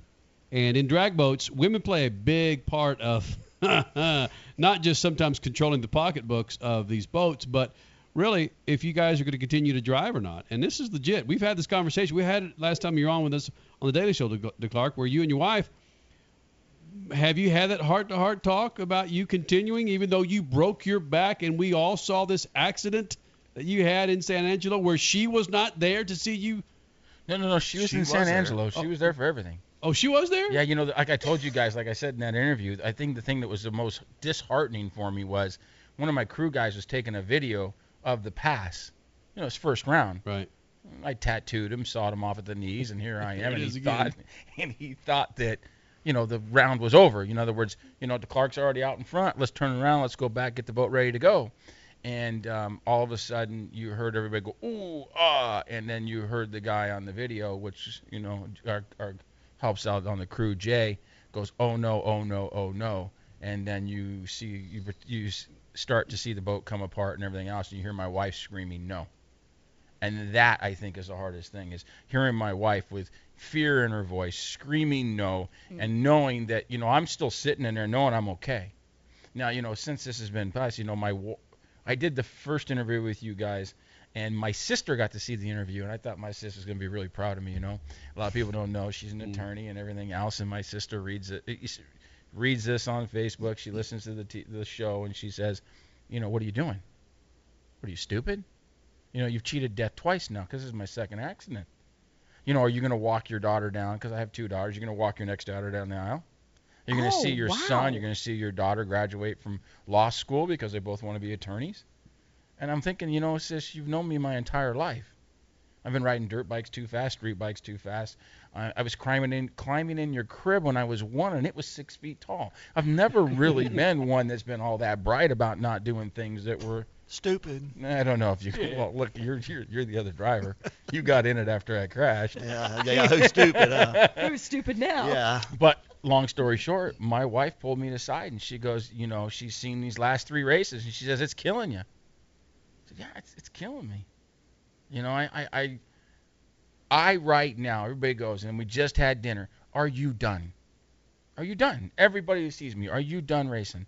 And in drag boats, women play a big part of not just sometimes controlling the pocketbooks of these boats, but really, if you guys are going to continue to drive or not. And this is legit. We've had this conversation. We had it last time you were on with us on the Daily Show, DeClark, where you and your wife, have you had that heart-to-heart talk about you continuing, even though you broke your back and we all saw this accident that you had in San Angelo where she was not there to see you? No. She was in San Angelo. She was there for everything. Oh, she was there? Yeah, you know, like I told you guys, like I said in that interview, I think the thing that was the most disheartening for me was one of my crew guys was taking a video of the pass, you know, his first round. Right. I tattooed him, sawed him off at the knees, and here I am. and he thought that, you know, the round was over. In other words, you know, DeClark's already out in front. Let's turn around. Let's go back, get the boat ready to go. And all of a sudden, you heard everybody go, ooh, ah, and then you heard the guy on the video, which, you know, our helps out on the crew, Jay, goes, oh, no, oh, no, oh, no. And then you see, you start to see the boat come apart and everything else, and you hear my wife screaming no. And that, I think, is the hardest thing, is hearing my wife with fear in her voice screaming no, and knowing that, you know, I'm still sitting in there knowing I'm okay. Now, you know, since this has been past, you know, I did the first interview with you guys, and my sister got to see the interview, and I thought my sister's going to be really proud of me, you know. A lot of people don't know. She's an attorney and everything else, and my sister reads this on Facebook. She listens to the show, and she says, you know, what are you doing? What are you, stupid? You know, you've cheated death twice now because this is my second accident. You know, are you going to walk your daughter down? Because I have two daughters. You're going to walk your next daughter down the aisle? You're going to see your son. You're going to see your daughter graduate from law school because they both want to be attorneys. And I'm thinking, you know, sis, you've known me my entire life. I've been riding dirt bikes too fast, street bikes too fast. I was climbing in your crib when I was one, and it was 6 feet tall. I've never really been one that's been all that bright about not doing things that were stupid. I don't know if you. Yeah. Well, look, you're the other driver. You got in it after I crashed. Yeah. Who's stupid? Who's stupid now? Yeah. But long story short, my wife pulled me aside, and she goes, you know, she's seen these last three races, and she says it's killing you. I said, yeah, it's killing me. You know, I right now, everybody goes, and we just had dinner. Are you done? Everybody who sees me, are you done racing?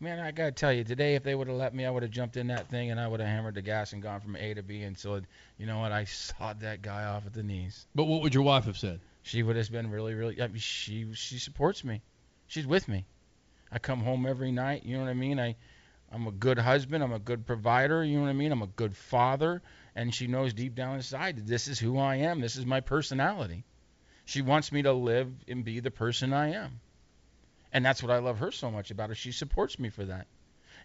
Man, I got to tell you, today, if they would have let me, I would have jumped in that thing and I would have hammered the gas and gone from A to B. And so, you know what? I sawed that guy off at the knees. But what would your wife have said? She would have been really, really, I mean, she supports me. She's with me. I come home every night. You know what I mean? I'm a good husband. I'm a good provider. You know what I mean? I'm a good father. And she knows deep down inside that this is who I am. This is my personality. She wants me to live and be the person I am. And that's what I love her so much about her. She supports me for that.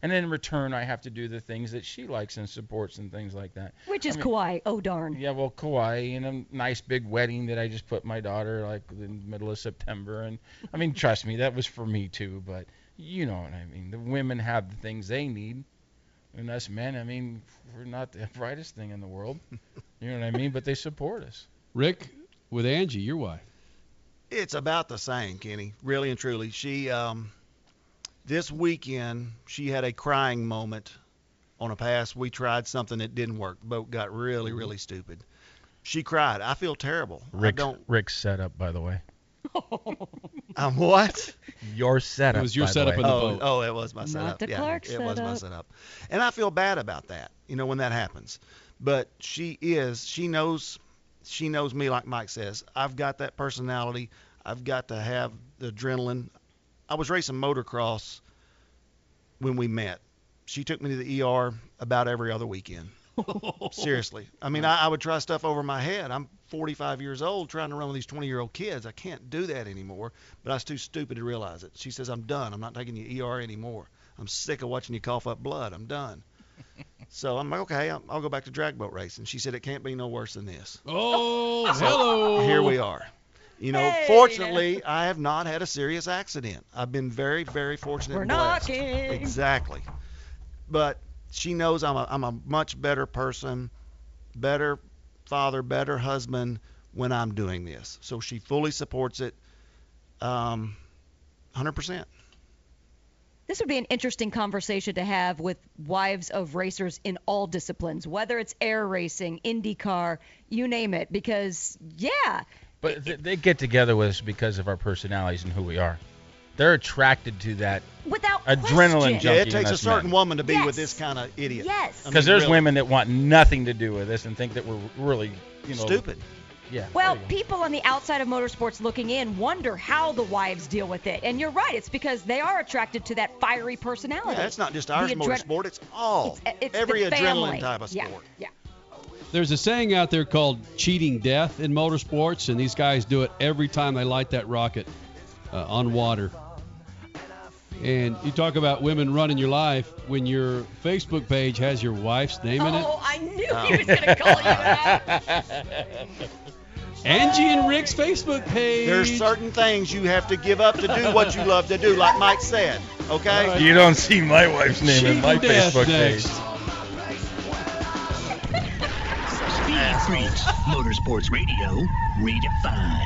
And then in return, I have to do the things that she likes and supports and things like that. Which is Kauai. Oh, darn. Yeah, well, Kauai and a nice big wedding that I just put my daughter like in the middle of September. And I mean, trust me, that was for me too. But you know what I mean. The women have the things they need. And us men, I mean, we're not the brightest thing in the world. You know what I mean? But they support us. Rick, with Angie, your wife. It's about the same, Kenny, really and truly. She, this weekend, she had a crying moment on a pass. We tried something that didn't work. The boat got really, really stupid. She cried. I feel terrible. Rick's setup, by the way. I'm what? Your setup. It was your setup in the boat. Oh, it was my setup. Not the Clark setup. It was my setup. And I feel bad about that, you know, when that happens. But she knows me, like Mike says. I've got that personality. I've got to have the adrenaline. I was racing motocross when we met. She took me to the ER about every other weekend. Seriously. I mean, I would try stuff over my head. I'm 45 years old trying to run with these 20-year-old kids. I can't do that anymore, but I was too stupid to realize it. She says, I'm done. I'm not taking you ER anymore. I'm sick of watching you cough up blood. I'm done. So I'm like, okay, I'll go back to drag boat racing. She said, it can't be no worse than this. Oh, so hello. Here we are. You know, hey. Fortunately, I have not had a serious accident. I've been very, very fortunate and blessed. We're knocking. Exactly. But she knows I'm a much better person, better father, better husband when I'm doing this. So she fully supports it 100%. This would be an interesting conversation to have with wives of racers in all disciplines, whether it's air racing, IndyCar, you name it, because, yeah. But they get together with us because of our personalities and who we are. They're attracted to that without adrenaline junkie. Yeah, it takes a certain woman to be with this kind of idiot. Yes. Because there's women that want nothing to do with us and think that we're really, you know. Stupid. Yeah, well, people on the outside of motorsports looking in wonder how the wives deal with it. And you're right. It's because they are attracted to that fiery personality. Yeah, it's not just our motorsport. It's all. It's every adrenaline type of sport. Yeah. There's a saying out there called cheating death in motorsports, and these guys do it every time they light that rocket on water. And you talk about women running your life when your Facebook page has your wife's name in it. Oh, I knew he was going to call you that. Angie and Rick's Facebook page. There's certain things you have to give up to do what you love to do, like Mike said. Okay? Right. You don't see my wife's name in my Facebook page. Speed Freaks, Motorsports Radio, redefined.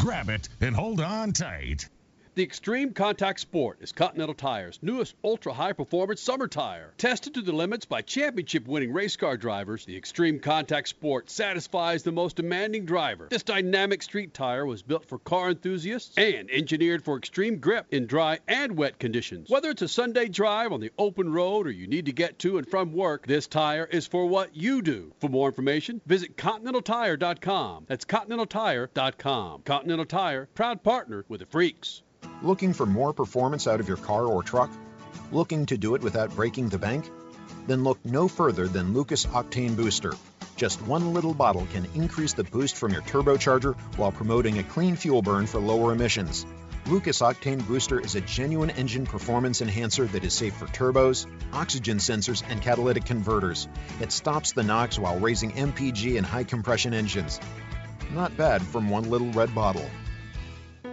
Grab it and hold on tight. The Extreme Contact Sport is Continental Tire's newest ultra-high-performance summer tire. Tested to the limits by championship-winning race car drivers, the Extreme Contact Sport satisfies the most demanding driver. This dynamic street tire was built for car enthusiasts and engineered for extreme grip in dry and wet conditions. Whether it's a Sunday drive on the open road or you need to get to and from work, this tire is for what you do. For more information, visit ContinentalTire.com. That's ContinentalTire.com. Continental Tire, proud partner with the Freaks. Looking for more performance out of your car or truck? Looking to do it without breaking the bank? Then look no further than Lucas Octane Booster. Just one little bottle can increase the boost from your turbocharger while promoting a clean fuel burn for lower emissions. Lucas Octane Booster is a genuine engine performance enhancer that is safe for turbos, oxygen sensors, and catalytic converters. It stops the NOx while raising MPG and high compression engines. Not bad from one little red bottle.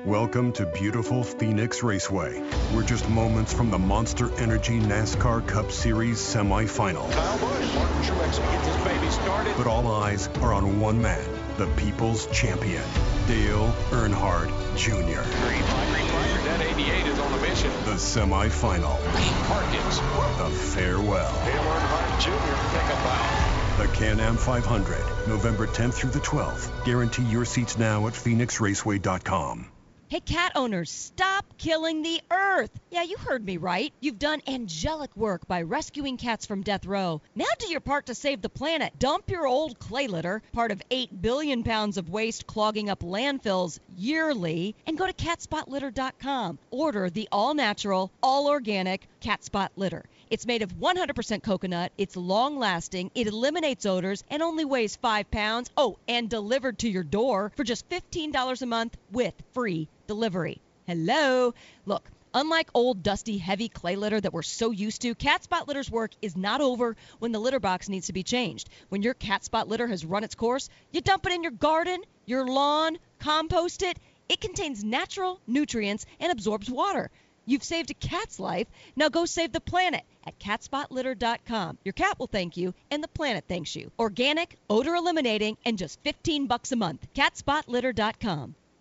Welcome to beautiful Phoenix Raceway. We're just moments from the Monster Energy NASCAR Cup Series semi-final. Kyle Busch, Martin Truex to get this baby started. But all eyes are on one man, the people's champion, Dale Earnhardt Jr. Green flag, that 88 is on a mission. The semi-final. Parkins. The farewell. Dale Earnhardt Jr. Take a bow. The Can-Am 500, November 10th through the 12th. Guarantee your seats now at phoenixraceway.com. Hey, cat owners, stop killing the earth. Yeah, you heard me right. You've done angelic work by rescuing cats from death row. Now do your part to save the planet. Dump your old clay litter, part of 8 billion pounds of waste clogging up landfills yearly, and go to CatSpotLitter.com. Order the all-natural, all-organic CatSpot Litter. It's made of 100% coconut, it's long-lasting, it eliminates odors, and only weighs 5 pounds. Oh, and delivered to your door for just $15 a month with free delivery. Hello? Look, unlike old, dusty, heavy clay litter that we're so used to, CatSpot Litter's work is not over when the litter box needs to be changed. When your CatSpot Litter has run its course, you dump it in your garden, your lawn, compost it. It contains natural nutrients and absorbs water. You've saved a cat's life. Now go save the planet at catspotlitter.com. Your cat will thank you, and the planet thanks you. Organic, odor eliminating, and just $15 a month. catspotlitter.com.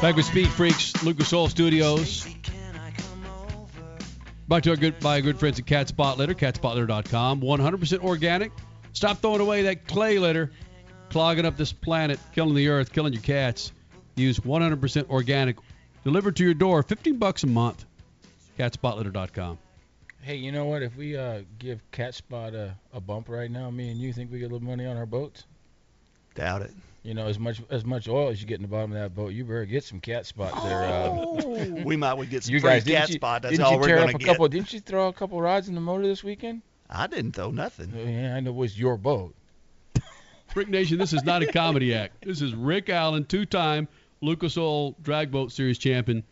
Back with Speed Freaks, Lucas Oil Studios. Back to my good friends at CatSpot Litter, catspotlitter.com. 100% organic. Stop throwing away that clay litter, clogging up this planet, killing the earth, killing your cats. Use 100% organic. Delivered to your door, $15 a month. catspotlitter.com. Hey, you know what? If we give CatSpot a bump right now, me and you, think we get a little money on our boats? Doubt it. You know, as much oil as you get in the bottom of that boat, you better get some CatSpot there. We might would get some free CatSpot. That's all we're going to get. Didn't you throw a couple rods in the motor this weekend? I didn't throw nothing. Yeah, I know it was your boat. Freak Nation, this is not a comedy act. This is Rick Allen, two-time Lucas Oil Drag Boat Series champion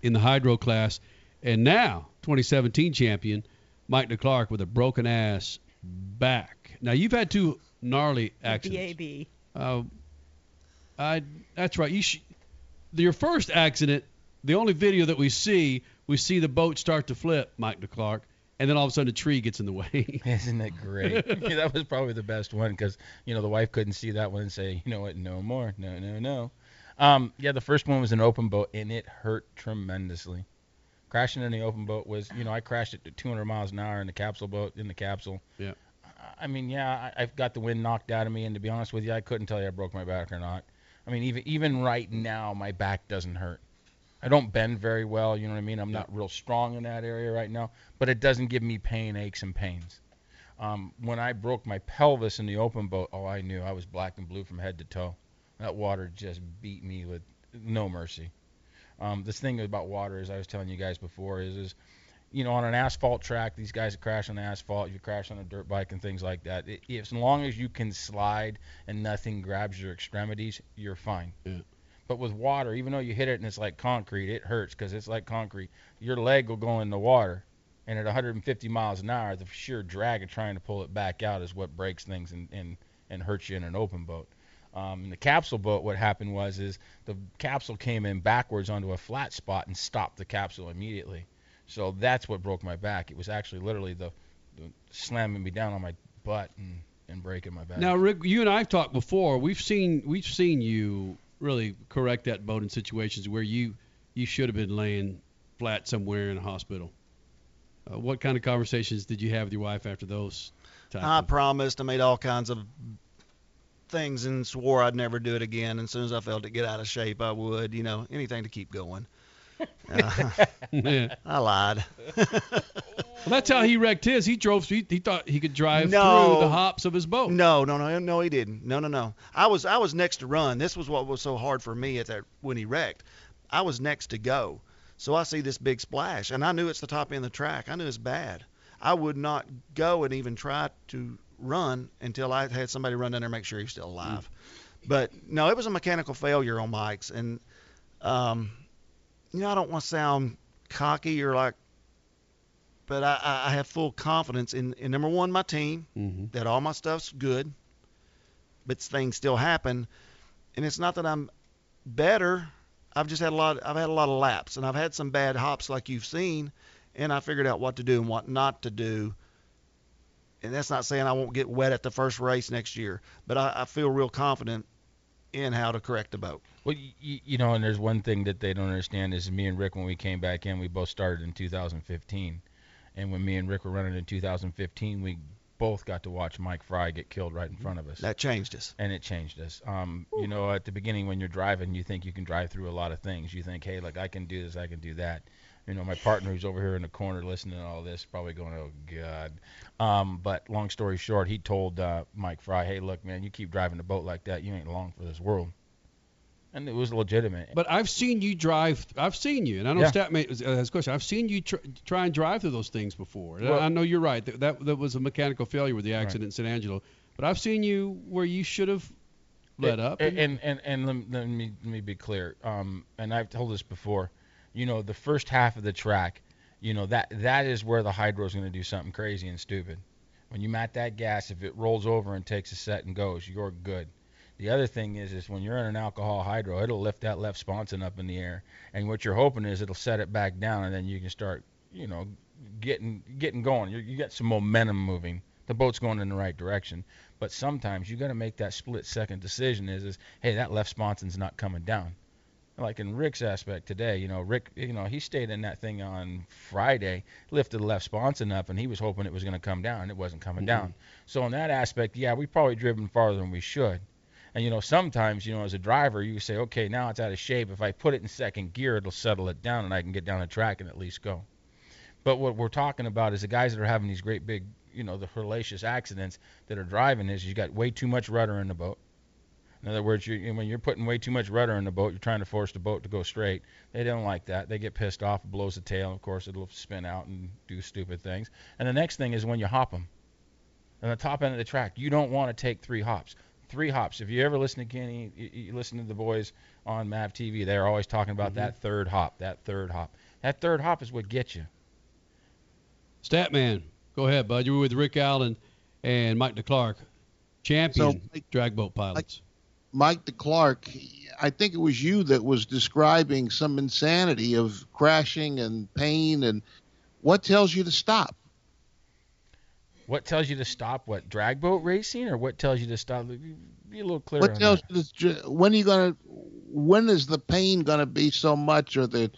in the hydro class, and now 2017 champion Mike DeClark with a broken ass back. Now, you've had two gnarly accidents. BAB. That's right. Your first accident, the only video that we see the boat start to flip, Mike DeClark, and then all of a sudden a tree gets in the way. Isn't that great? Yeah, that was probably the best one because, you know, the wife couldn't see that one and say, you know what, no more, no. Yeah, the first one was an open boat, and it hurt tremendously. Crashing in the open boat was, you know, I crashed it to 200 miles an hour in the capsule boat, Yeah. I mean, yeah, I've got the wind knocked out of me, and to be honest with you, I couldn't tell you I broke my back or not. I mean, even right now, my back doesn't hurt. I don't bend very well, you know what I mean? I'm not real strong in that area right now, but it doesn't give me pain, aches, and pains. When I broke my pelvis in the open boat, I knew I was black and blue from head to toe. That water just beat me with no mercy. This thing about water, as I was telling you guys before, is you know, on an asphalt track, these guys crash on the asphalt, you crash on a dirt bike and things like that. As long as you can slide and nothing grabs your extremities, you're fine. Yeah. But with water, even though you hit it and it's like concrete, it hurts because it's like concrete. Your leg will go in the water, and at 150 miles an hour, the sheer drag of trying to pull it back out is what breaks things and hurts you in an open boat. In the capsule boat, what happened was the capsule came in backwards onto a flat spot and stopped the capsule immediately. So that's what broke my back. It was actually literally the slamming me down on my butt and breaking my back. Now, Rick, you and I have talked before. We've seen you really correct that boat in situations where you should have been laying flat somewhere in a hospital. What kind of conversations did you have with your wife after those times? I made all kinds of things and swore I'd never do it again. And as soon as I felt it get out of shape, I would, you know, anything to keep going. I lied. Well, that's how he wrecked his. He drove. He thought he could drive through the hops of his boat. No, he didn't. No. I was next to run. This was what was so hard for me when he wrecked. I was next to go, So I see this big splash, and I knew it's the top end of the track. I knew it's bad. I would not go and even try to run until I had somebody run down there and make sure he's still alive. But, no, it was a mechanical failure on Mike's. And, you know, I don't want to sound cocky or like, but I have full confidence in, number one, my team, that all my stuff's good, but things still happen. And it's not that I'm better. I've just had a lot of laps, and I've had some bad hops like you've seen, and I figured out what to do and what not to do. And that's not saying I won't get wet at the first race next year, but I feel real confident in how to correct the boat. Well, you know, and there's one thing that they don't understand is me and Rick, when we came back in, we both started in 2015. And when me and Rick were running in 2015, we both got to watch Mike Fry get killed right in front of us. That changed us. And it changed us. You know, at the beginning when you're driving, you think you can drive through a lot of things. You think, hey, look, I can do this, I can do that. You know, my partner who's over here in the corner listening to all this probably going, oh, God. But long story short, he told Mike Fry, hey, look, man, you keep driving the boat like that, you ain't long for this world. And it was legitimate. But I've seen you drive. I've seen you. And I know Statman has a question. I've seen you try and drive through those things before. Well, I know you're right. That was a mechanical failure with the accident in San Angelo. But I've seen you where you should have let up. And let me be clear. And I've told this before. You know, the first half of the track, you know, that is where the hydro is going to do something crazy and stupid. When you mat that gas, if it rolls over and takes a set and goes, you're good. The other thing is when you're in an alcohol hydro, it'll lift that left sponson up in the air, and what you're hoping is it'll set it back down, and then you can start, you know, getting going. You get some momentum moving. The boat's going in the right direction, but sometimes you got to make that split-second decision. Is hey, that left sponson's not coming down. Like in Rick's aspect today, you know, Rick, you know, he stayed in that thing on Friday, lifted the left sponson up, and he was hoping it was going to come down, and it wasn't coming down. So in that aspect, yeah, we probably driven farther than we should. And, you know, sometimes, you know, as a driver, you say, okay, now it's out of shape. If I put it in second gear, it'll settle it down, and I can get down the track and at least go. But what we're talking about is the guys that are having these great big, you know, the hellacious accidents that are driving is you got way too much rudder in the boat. In other words, when you're putting way too much rudder in the boat, you're trying to force the boat to go straight. They don't like that. They get pissed off, it blows the tail. Of course, it'll spin out and do stupid things. And the next thing is when you hop them. On the top end of the track, you don't want to take three hops. Three hops. If you ever listen to Kenny, you listen to the boys on MAV TV, they're always talking about that third hop, that third hop. That third hop is what gets you. Statman, go ahead, bud. You were with Rick Allen and Mike DeClark, champion drag boat pilots. Mike DeClark, I think it was you that was describing some insanity of crashing and pain. And what tells you to stop? What tells you to stop? What, drag boat racing, or what tells you to stop? Be a little clearer. What tells you to, when is the pain gonna be so much, or the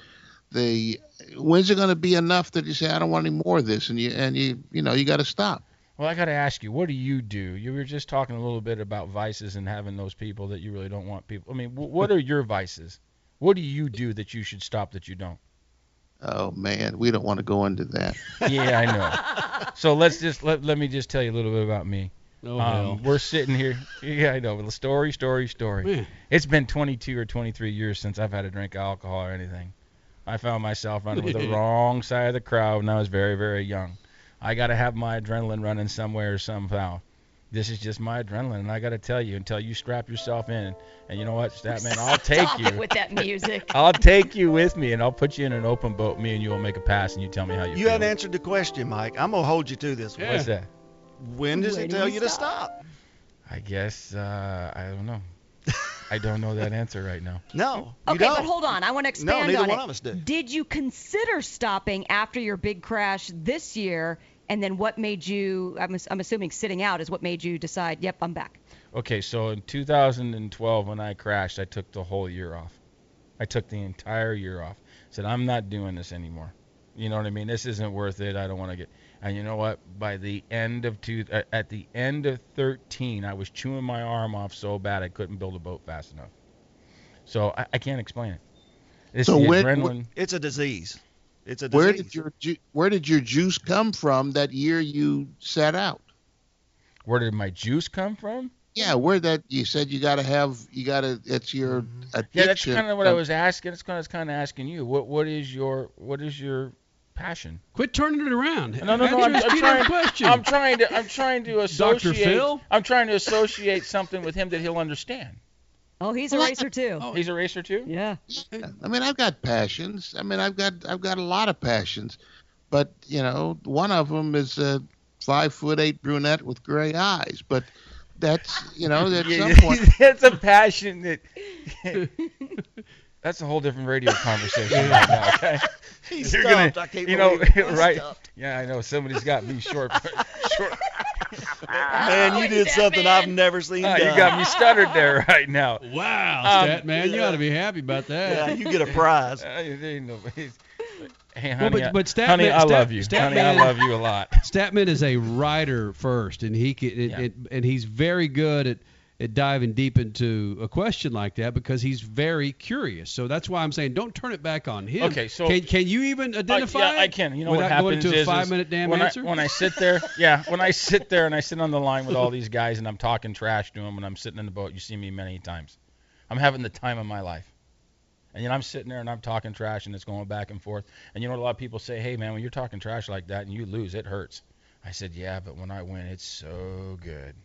when's it gonna be enough that you say I don't want any more of this, and you know you got to stop? Well, I got to ask you, what do you do? You were just talking a little bit about vices and having those people that you really don't want people. I mean, what are your vices? What do you do that you should stop that you don't? Oh, man, we don't want to go into that. Yeah, I know. So let me just tell you a little bit about me. Oh, no. We're sitting here. Yeah, I know. Story. Man. It's been 22 or 23 years since I've had a drink of alcohol or anything. I found myself running with the wrong side of the crowd when I was very, very young. I got to have my adrenaline running somewhere or somehow. This is just my adrenaline, and I got to tell you, until you strap yourself in, and you know what, Statman, I'll take you. Stop it with that music. I'll take you with me, and I'll put you in an open boat. Me and you will make a pass, and you tell me how you feel. You haven't answered the question, Mike. I'm going to hold you to this one. Yeah. What's that? When does it tell you to stop? I guess, I don't know. I don't know that answer right now. No, you don't. But hold on. I want to expand on it. No, neither one of us did. Did you consider stopping after your big crash this year? And then what made you, I'm assuming sitting out is what made you decide, yep, I'm back. Okay, so in 2012 when I crashed, I took the whole year off. I took the entire year off. Said, I'm not doing this anymore. You know what I mean? This isn't worth it. I don't want to get, and you know what? By the end of at the end of 13, I was chewing my arm off so bad I couldn't build a boat fast enough. So I can't explain it. It's so adrenaline. It's a disease. It's a disease. Where did your juice come from that year you set out? Where did my juice come from? Yeah, where that you said you got to have, you got to, it's your addiction. Yeah, that's kind of what I was asking. It's kind of asking you. What is your passion? Quit turning it around. No. I'm trying to associate. Dr. Phil? I'm trying to associate something with him that he'll understand. Oh, he's a racer too. Oh, he's a racer too? Yeah. I mean, I've got passions. I mean, I've got a lot of passions, but you know, one of them is a 5'8" brunette with gray eyes. But that's, you know, at some point, that's a passion that. That's a whole different radio conversation right now. Okay? He's stumped. I can't believe it. Right? Stumped. Yeah, I know. Somebody's got me short. Man, you did something I've never seen done. You got me stuttered there right now. Wow, Statman, you ought to be happy about that. Yeah, you get a prize. Hey, honey, well, but Statman, honey, I love you. Honey, I love you a lot. Statman is a rider first, and he's very good at diving deep into a question like that because he's very curious. So that's why I'm saying don't turn it back on him. Okay, so can you even identify? Yeah, I can. You know what happens is when I sit there and I sit on the line with all these guys and I'm talking trash to them and I'm sitting in the boat. You see me many times. I'm having the time of my life, and you know, I'm sitting there and I'm talking trash and it's going back and forth. And you know what a lot of people say, hey man, when you're talking trash like that and you lose, it hurts. I said, yeah, but when I win, it's so good.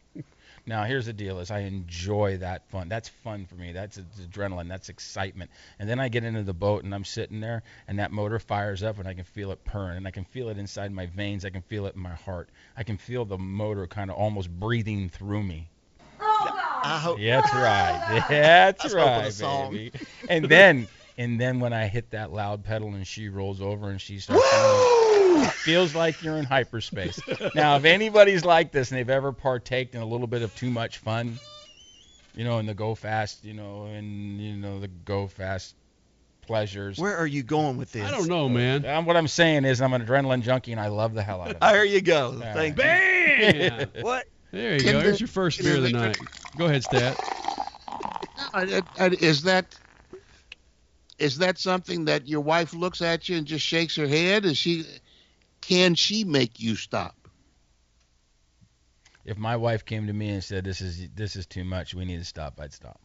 Now, here's the deal is I enjoy that fun. That's fun for me. That's adrenaline. That's excitement. And then I get into the boat, and I'm sitting there, and that motor fires up, and I can feel it purring, and I can feel it inside my veins. I can feel it in my heart. I can feel the motor kind of almost breathing through me. Yeah, that's right. That's right, baby. And then when I hit that loud pedal and she rolls over and she starts going, it feels like you're in hyperspace. Now, if anybody's like this and they've ever partaked in a little bit of too much fun, you know, in the go fast, you know, and, you know, the go fast pleasures. Where are you going with this? I don't know, man. What I'm saying is I'm an adrenaline junkie and I love the hell out of it. There you go. Thank Bam! What? There you go. Here's your first beer of the night. Go ahead, Stat. Is that something that your wife looks at you and just shakes her head? Can she make you stop? If my wife came to me and said, this is too much, we need to stop, I'd stop.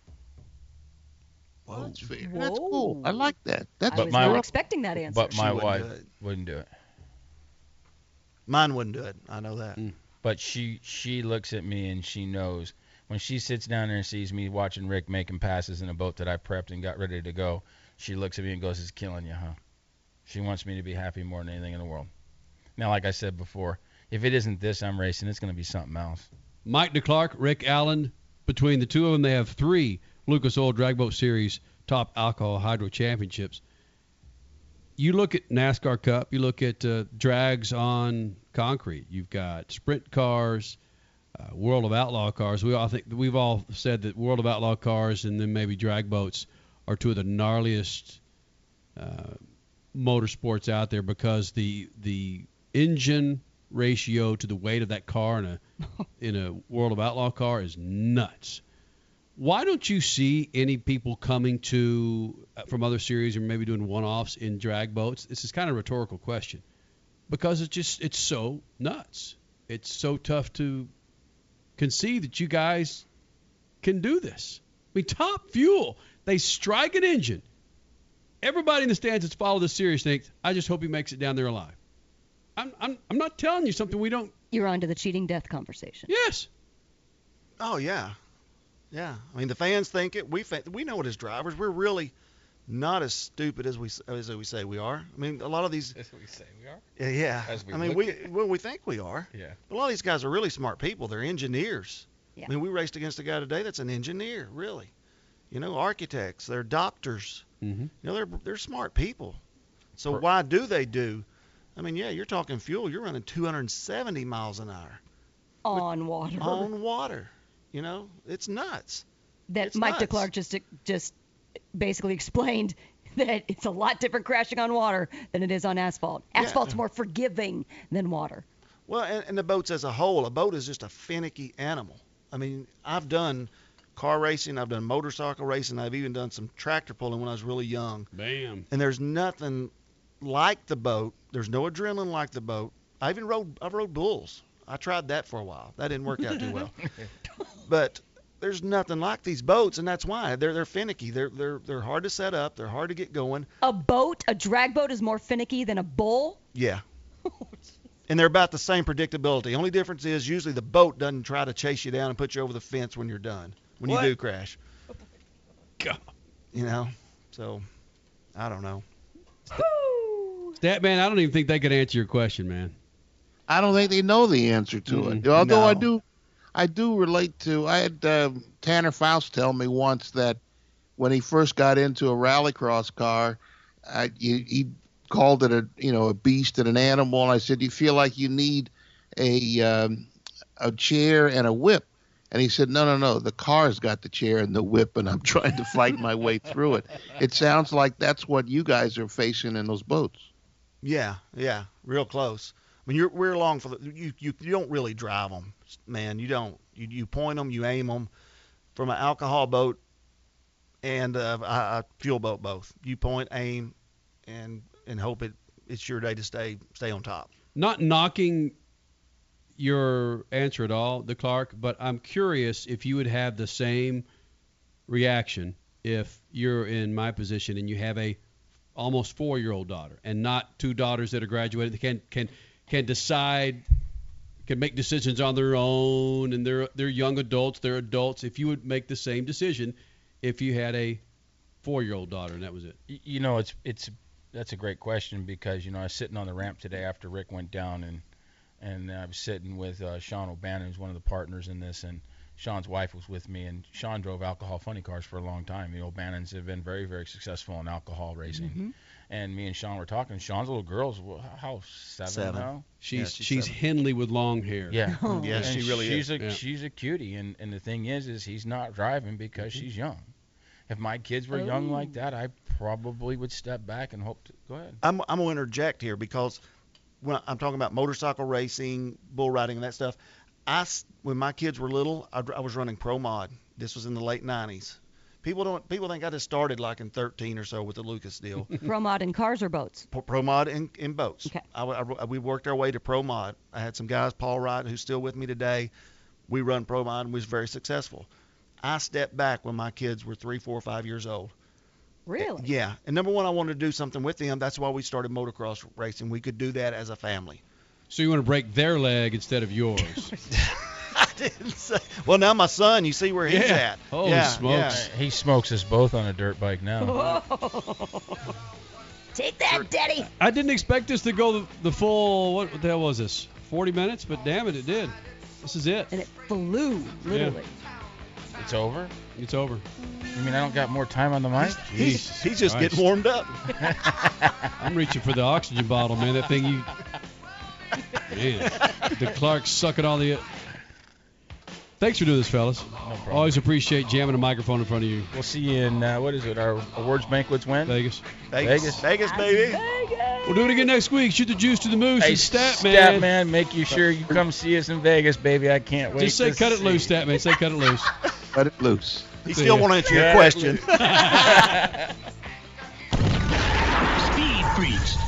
Whoa. That's fair. Whoa. That's cool. I like that. I was not expecting that answer. But my wife wouldn't do it. Mine wouldn't do it. I know that. Mm. But she looks at me and she knows. When she sits down there and sees me watching Rick making passes in a boat that I prepped and got ready to go, she looks at me and goes, it's killing you, huh? She wants me to be happy more than anything in the world. Now, like I said before, if it isn't this I'm racing, it's going to be something else. Mike DeClark, Rick Allen, between the two of them, they have 3 Lucas Oil Drag Boat Series top alcohol hydro championships. You look at NASCAR Cup, you look at drags on concrete. You've got sprint cars, World of Outlaw cars. We've all said that World of Outlaw cars and then maybe drag boats are two of the gnarliest motorsports out there because the engine ratio to the weight of that car in a World of Outlaw car is nuts. Why don't you see any people coming to from other series or maybe doing one-offs in drag boats? This is kind of a rhetorical question because it's so nuts. It's so tough to conceive that you guys can do this. I mean, Top Fuel. They strike an engine. Everybody in the stands that's followed this series thinks, I just hope he makes it down there alive. I'm not telling you something we don't. You're on to the cheating death conversation. Yes. Oh, yeah. Yeah. I mean, the fans think it. We know it as drivers. We're really not as stupid as we say we are. I mean, a lot of these. As we say we are? Yeah. We think we are. Yeah. But a lot of these guys are really smart people. They're engineers. Yeah. I mean, we raced against a guy today that's an engineer, really. You know, architects, they're doctors. Mm-hmm. You know, they're smart people. So why do they do? I mean, yeah, you're talking fuel. You're running 270 miles an hour. On water. You know, it's nuts. Mike DeClark just basically explained that it's a lot different crashing on water than it is on asphalt. Asphalt's more forgiving than water. Well, and the boats as a whole. A boat is just a finicky animal. I mean, I've done car racing, I've done motorcycle racing, I've even done some tractor pulling when I was really young. Bam. And there's nothing like the boat. There's no adrenaline like the boat. I've rode bulls. I tried that for a while. That didn't work out too well. But there's nothing like these boats, and that's why they're finicky. They're hard to set up. They're hard to get going. A boat, a drag boat, is more finicky than a bull? Yeah. And they're about the same predictability. Only difference is usually the boat doesn't try to chase you down and put you over the fence when you're done. When what? You do crash. God. You know? So, I don't know. Statman, I don't even think they could answer your question, man. I don't think they know the answer to it. Although no. I do relate to, I had Tanner Faust tell me once that when he first got into a rallycross car, he called it a beast and an animal, and I said, you feel like you need a chair and a whip. And he said, no, the car's got the chair and the whip, and I'm trying to fight my way through it. It sounds like that's what you guys are facing in those boats. Yeah, real close. I mean, we're along for the you don't really drive them, man. You don't. You point them, you aim them. From an alcohol boat and a fuel boat, both. You point, aim, and hope it's your day to stay on top. Not knocking your answer at all, DeClark, but I'm curious if you would have the same reaction if you're in my position and you have a almost 4-year-old daughter and not two daughters that are graduated that can decide, can make decisions on their own, and they're young adults, they're adults. If you would make the same decision if you had a 4-year-old daughter and that was it. You know, it's that's a great question because, I was sitting on the ramp today after Rick went down, and I was sitting with Sean O'Bannon, who's one of the partners in this, and Sean's wife was with me, and Sean drove alcohol funny cars for a long time. The O'Bannons have been very, very successful in alcohol racing. Mm-hmm. And me and Sean were talking. Sean's little girl's, how, seven now? She's seven. Henley with long hair. Yeah. Oh. Yeah, she really is. She's a cutie, and the thing is he's not driving because she's young. If my kids were young like that, I probably would step back and hope to – go ahead. I'm going to interject here because when I'm talking about motorcycle racing, bull riding, and that stuff, when my kids were little, I was running Pro Mod. This was in the late 90s. People think I just started like in 13 or so with the Lucas deal. Pro Mod in cars or boats? Pro Mod in boats. Okay. We worked our way to Pro Mod. I had some guys, Paul Wright, who's still with me today. We run Pro Mod, and we was very successful. I stepped back when my kids were 3, 4, 5 years old. Really? Yeah. And number one, I wanted to do something with them. That's why we started motocross racing. We could do that as a family. So you want to break their leg instead of yours? I didn't say. Well, now my son, you see where he's at. Holy smokes. Yeah. He smokes us both on a dirt bike now. Whoa. Take that, sure. Daddy. I didn't expect this to go the full, what the hell was this, 40 minutes? But damn it did. This is it. And it flew, literally. Yeah. It's over? It's over. You mean I don't got more time on the mic? He's just getting warmed up. I'm reaching for the oxygen bottle, man. That thing you... Man. DeClark's sucking all the... Thanks for doing this, fellas. No problem. Always appreciate jamming a microphone in front of you. We'll see you in, what is it, our awards banquets when? Vegas, baby. Vegas. We'll do it again next week. Shoot the juice to the moose. Hey, Statman. Statman, make you sure you come see us in Vegas, baby. I can't wait. Just say cut it loose, Statman. Say cut it loose. Cut it loose. He still won't answer your question. Speed Freaks,